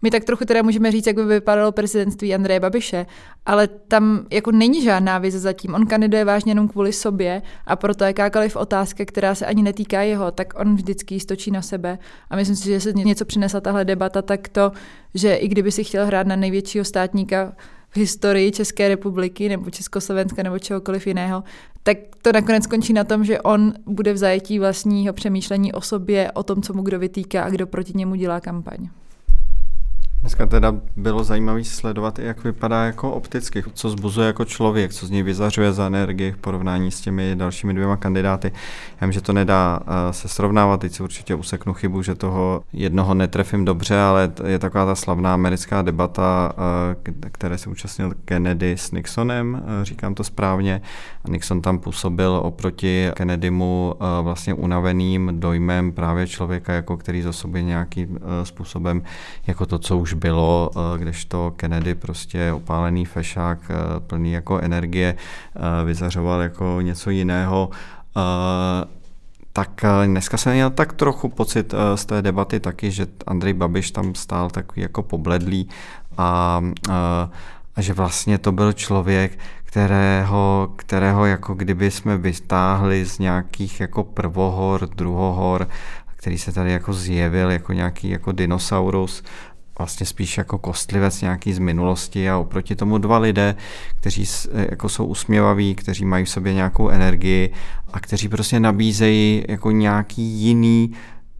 My tak trochu teda můžeme říct, jak by vypadalo prezidentství Andreje Babiše, ale tam jako není žádná vize zatím. On kandiduje vážně jenom kvůli sobě a proto jakákoliv otázka, která se ani netýká jeho, tak on vždycky ji stočí na sebe. A myslím si, že se něco přinesla tahle debata, tak to, že i kdyby si chtěl hrát na největšího státníka v historii České republiky nebo Československa nebo čehokoliv jiného, tak to nakonec končí na tom, že on bude v zajetí vlastního přemýšlení o sobě, o tom, co mu kdo vytýká a kdo proti němu dělá kampaň. Dneska teda bylo zajímavé sledovat, jak vypadá jako opticky, co zbuzuje jako člověk, co z něj vyzařuje za energii v porovnání s těmi dalšími dvěma kandidáty. Já vím, že to nedá se srovnávat, teď si určitě useknu chybu, že toho jednoho netrefím dobře, ale je taková ta slavná americká debata, které se účastnil Kennedy s Nixonem, říkám to správně. Nixon tam působil oproti Kennedymu vlastně unaveným dojmem právě člověka, jako který za sobě nějakým způsobem jako to, co už bylo, kdežto Kennedy prostě opálený fešák, plný jako energie, vyzařoval jako něco jiného. Tak dneska jsem měl tak trochu pocit z té debaty taky, že Andrej Babiš tam stál takový jako pobledlý a, a že vlastně to byl člověk, Kterého, kterého jako kdyby jsme vytáhli z nějakých jako prvohor, druhohor, který se tady jako zjevil jako nějaký jako dinosaurus, vlastně spíš jako kostlivec nějaký z minulosti, a oproti tomu dva lidé, kteří jako jsou usměvaví, kteří mají v sobě nějakou energii a kteří prostě nabízejí jako nějaký jiný,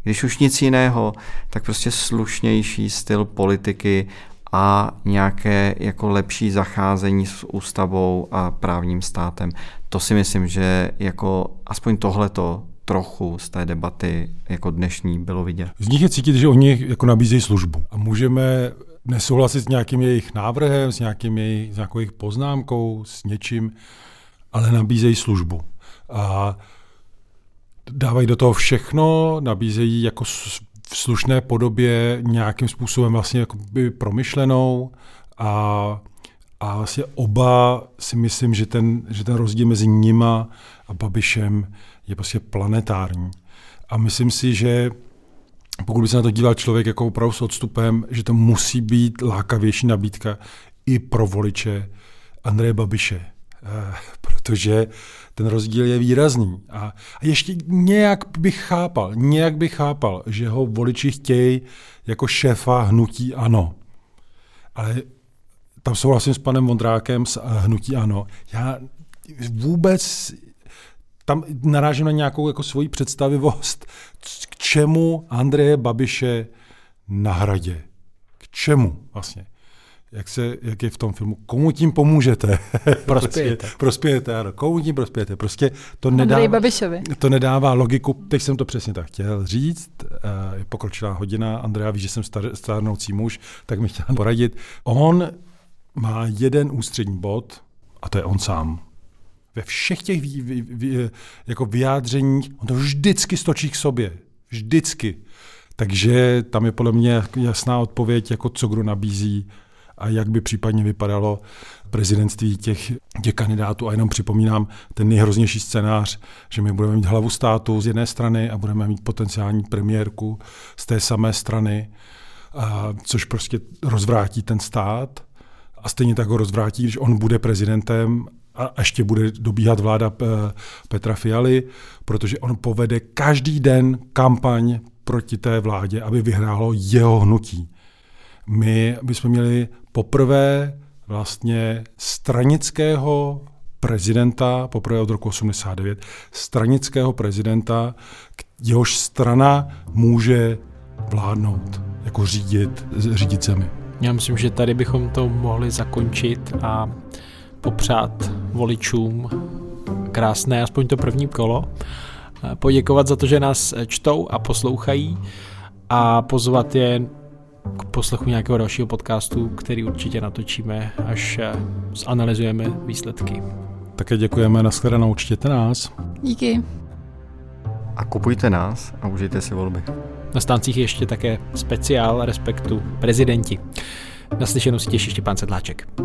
když už nic jiného, tak prostě slušnější styl politiky a nějaké jako lepší zacházení s ústavou a právním státem. To si myslím, že jako aspoň tohleto trochu z té debaty jako dnešní bylo vidět. Z nich je cítit, že oni jako nabízejí službu. A můžeme nesouhlasit s nějakým jejich návrhem, s nějakým jejich, s nějakou jejich poznámkou, s něčím, ale nabízejí službu. A dávají do toho všechno, nabízejí jako v slušné podobě, nějakým způsobem vlastně jakoby promyšlenou, a, a vlastně oba si myslím, že ten, že ten rozdíl mezi nima a Babišem je prostě planetární. A myslím si, že pokud by se na to díval člověk jako opravdu s odstupem, že to musí být lákavější nabídka i pro voliče Andreje Babiše, eh, protože ten rozdíl je výrazný. A, a ještě nějak bych chápal, nějak bych chápal, že ho voliči chtějí jako šéfa Hnutí Ano. Ale tam souhlasím s panem Vondrákem z Hnutí Ano. Já vůbec tam narážím na nějakou jako svoji představivost, k čemu Andreje Babiše na Hradě. K čemu vlastně? Jak, se, jak je v tom filmu, komu tím pomůžete? Prospějete. Prospějete, ano. Komu tím prospějete? Prostě to nedává, to nedává logiku. Teď jsem to přesně tak chtěl říct. Je pokročilá hodina. Andrea ví, že jsem star, stárnoucí muž, tak mi chtěl poradit. On má jeden ústřední bod a to je on sám. Ve všech těch vy, vy, vy, jako vyjádřeních on to vždycky stočí k sobě. Vždycky. Takže tam je podle mě jasná odpověď, jako co kdo nabízí a jak by případně vypadalo prezidentství těch, těch kandidátů. A jenom připomínám ten nejhroznější scénář, že my budeme mít hlavu státu z jedné strany a budeme mít potenciální premiérku z té samé strany, a, což prostě rozvrátí ten stát a stejně tak ho rozvrátí, když on bude prezidentem a ještě bude dobíhat vláda Petra Fialy, protože on povede každý den kampaň proti té vládě, aby vyhrálo jeho hnutí. My bychom měli poprvé vlastně stranického prezidenta, poprvé od roku osmdesát devět, stranického prezidenta, jehož strana může vládnout, jako řídit, řídit zemi. Já myslím, že tady bychom to mohli zakončit a popřát voličům krásné, aspoň to první kolo, poděkovat za to, že nás čtou a poslouchají a pozvat je k poslechu nějakého dalšího podcastu, který určitě natočíme, až zanalyzujeme výsledky. Také děkujeme, nashledanou, čtěte nás. Díky. A kupujte nás a užijte si volby. Na stáncích ještě také speciál Respektu prezidenti. Naslyšenou si těší Štěpán Sedláček.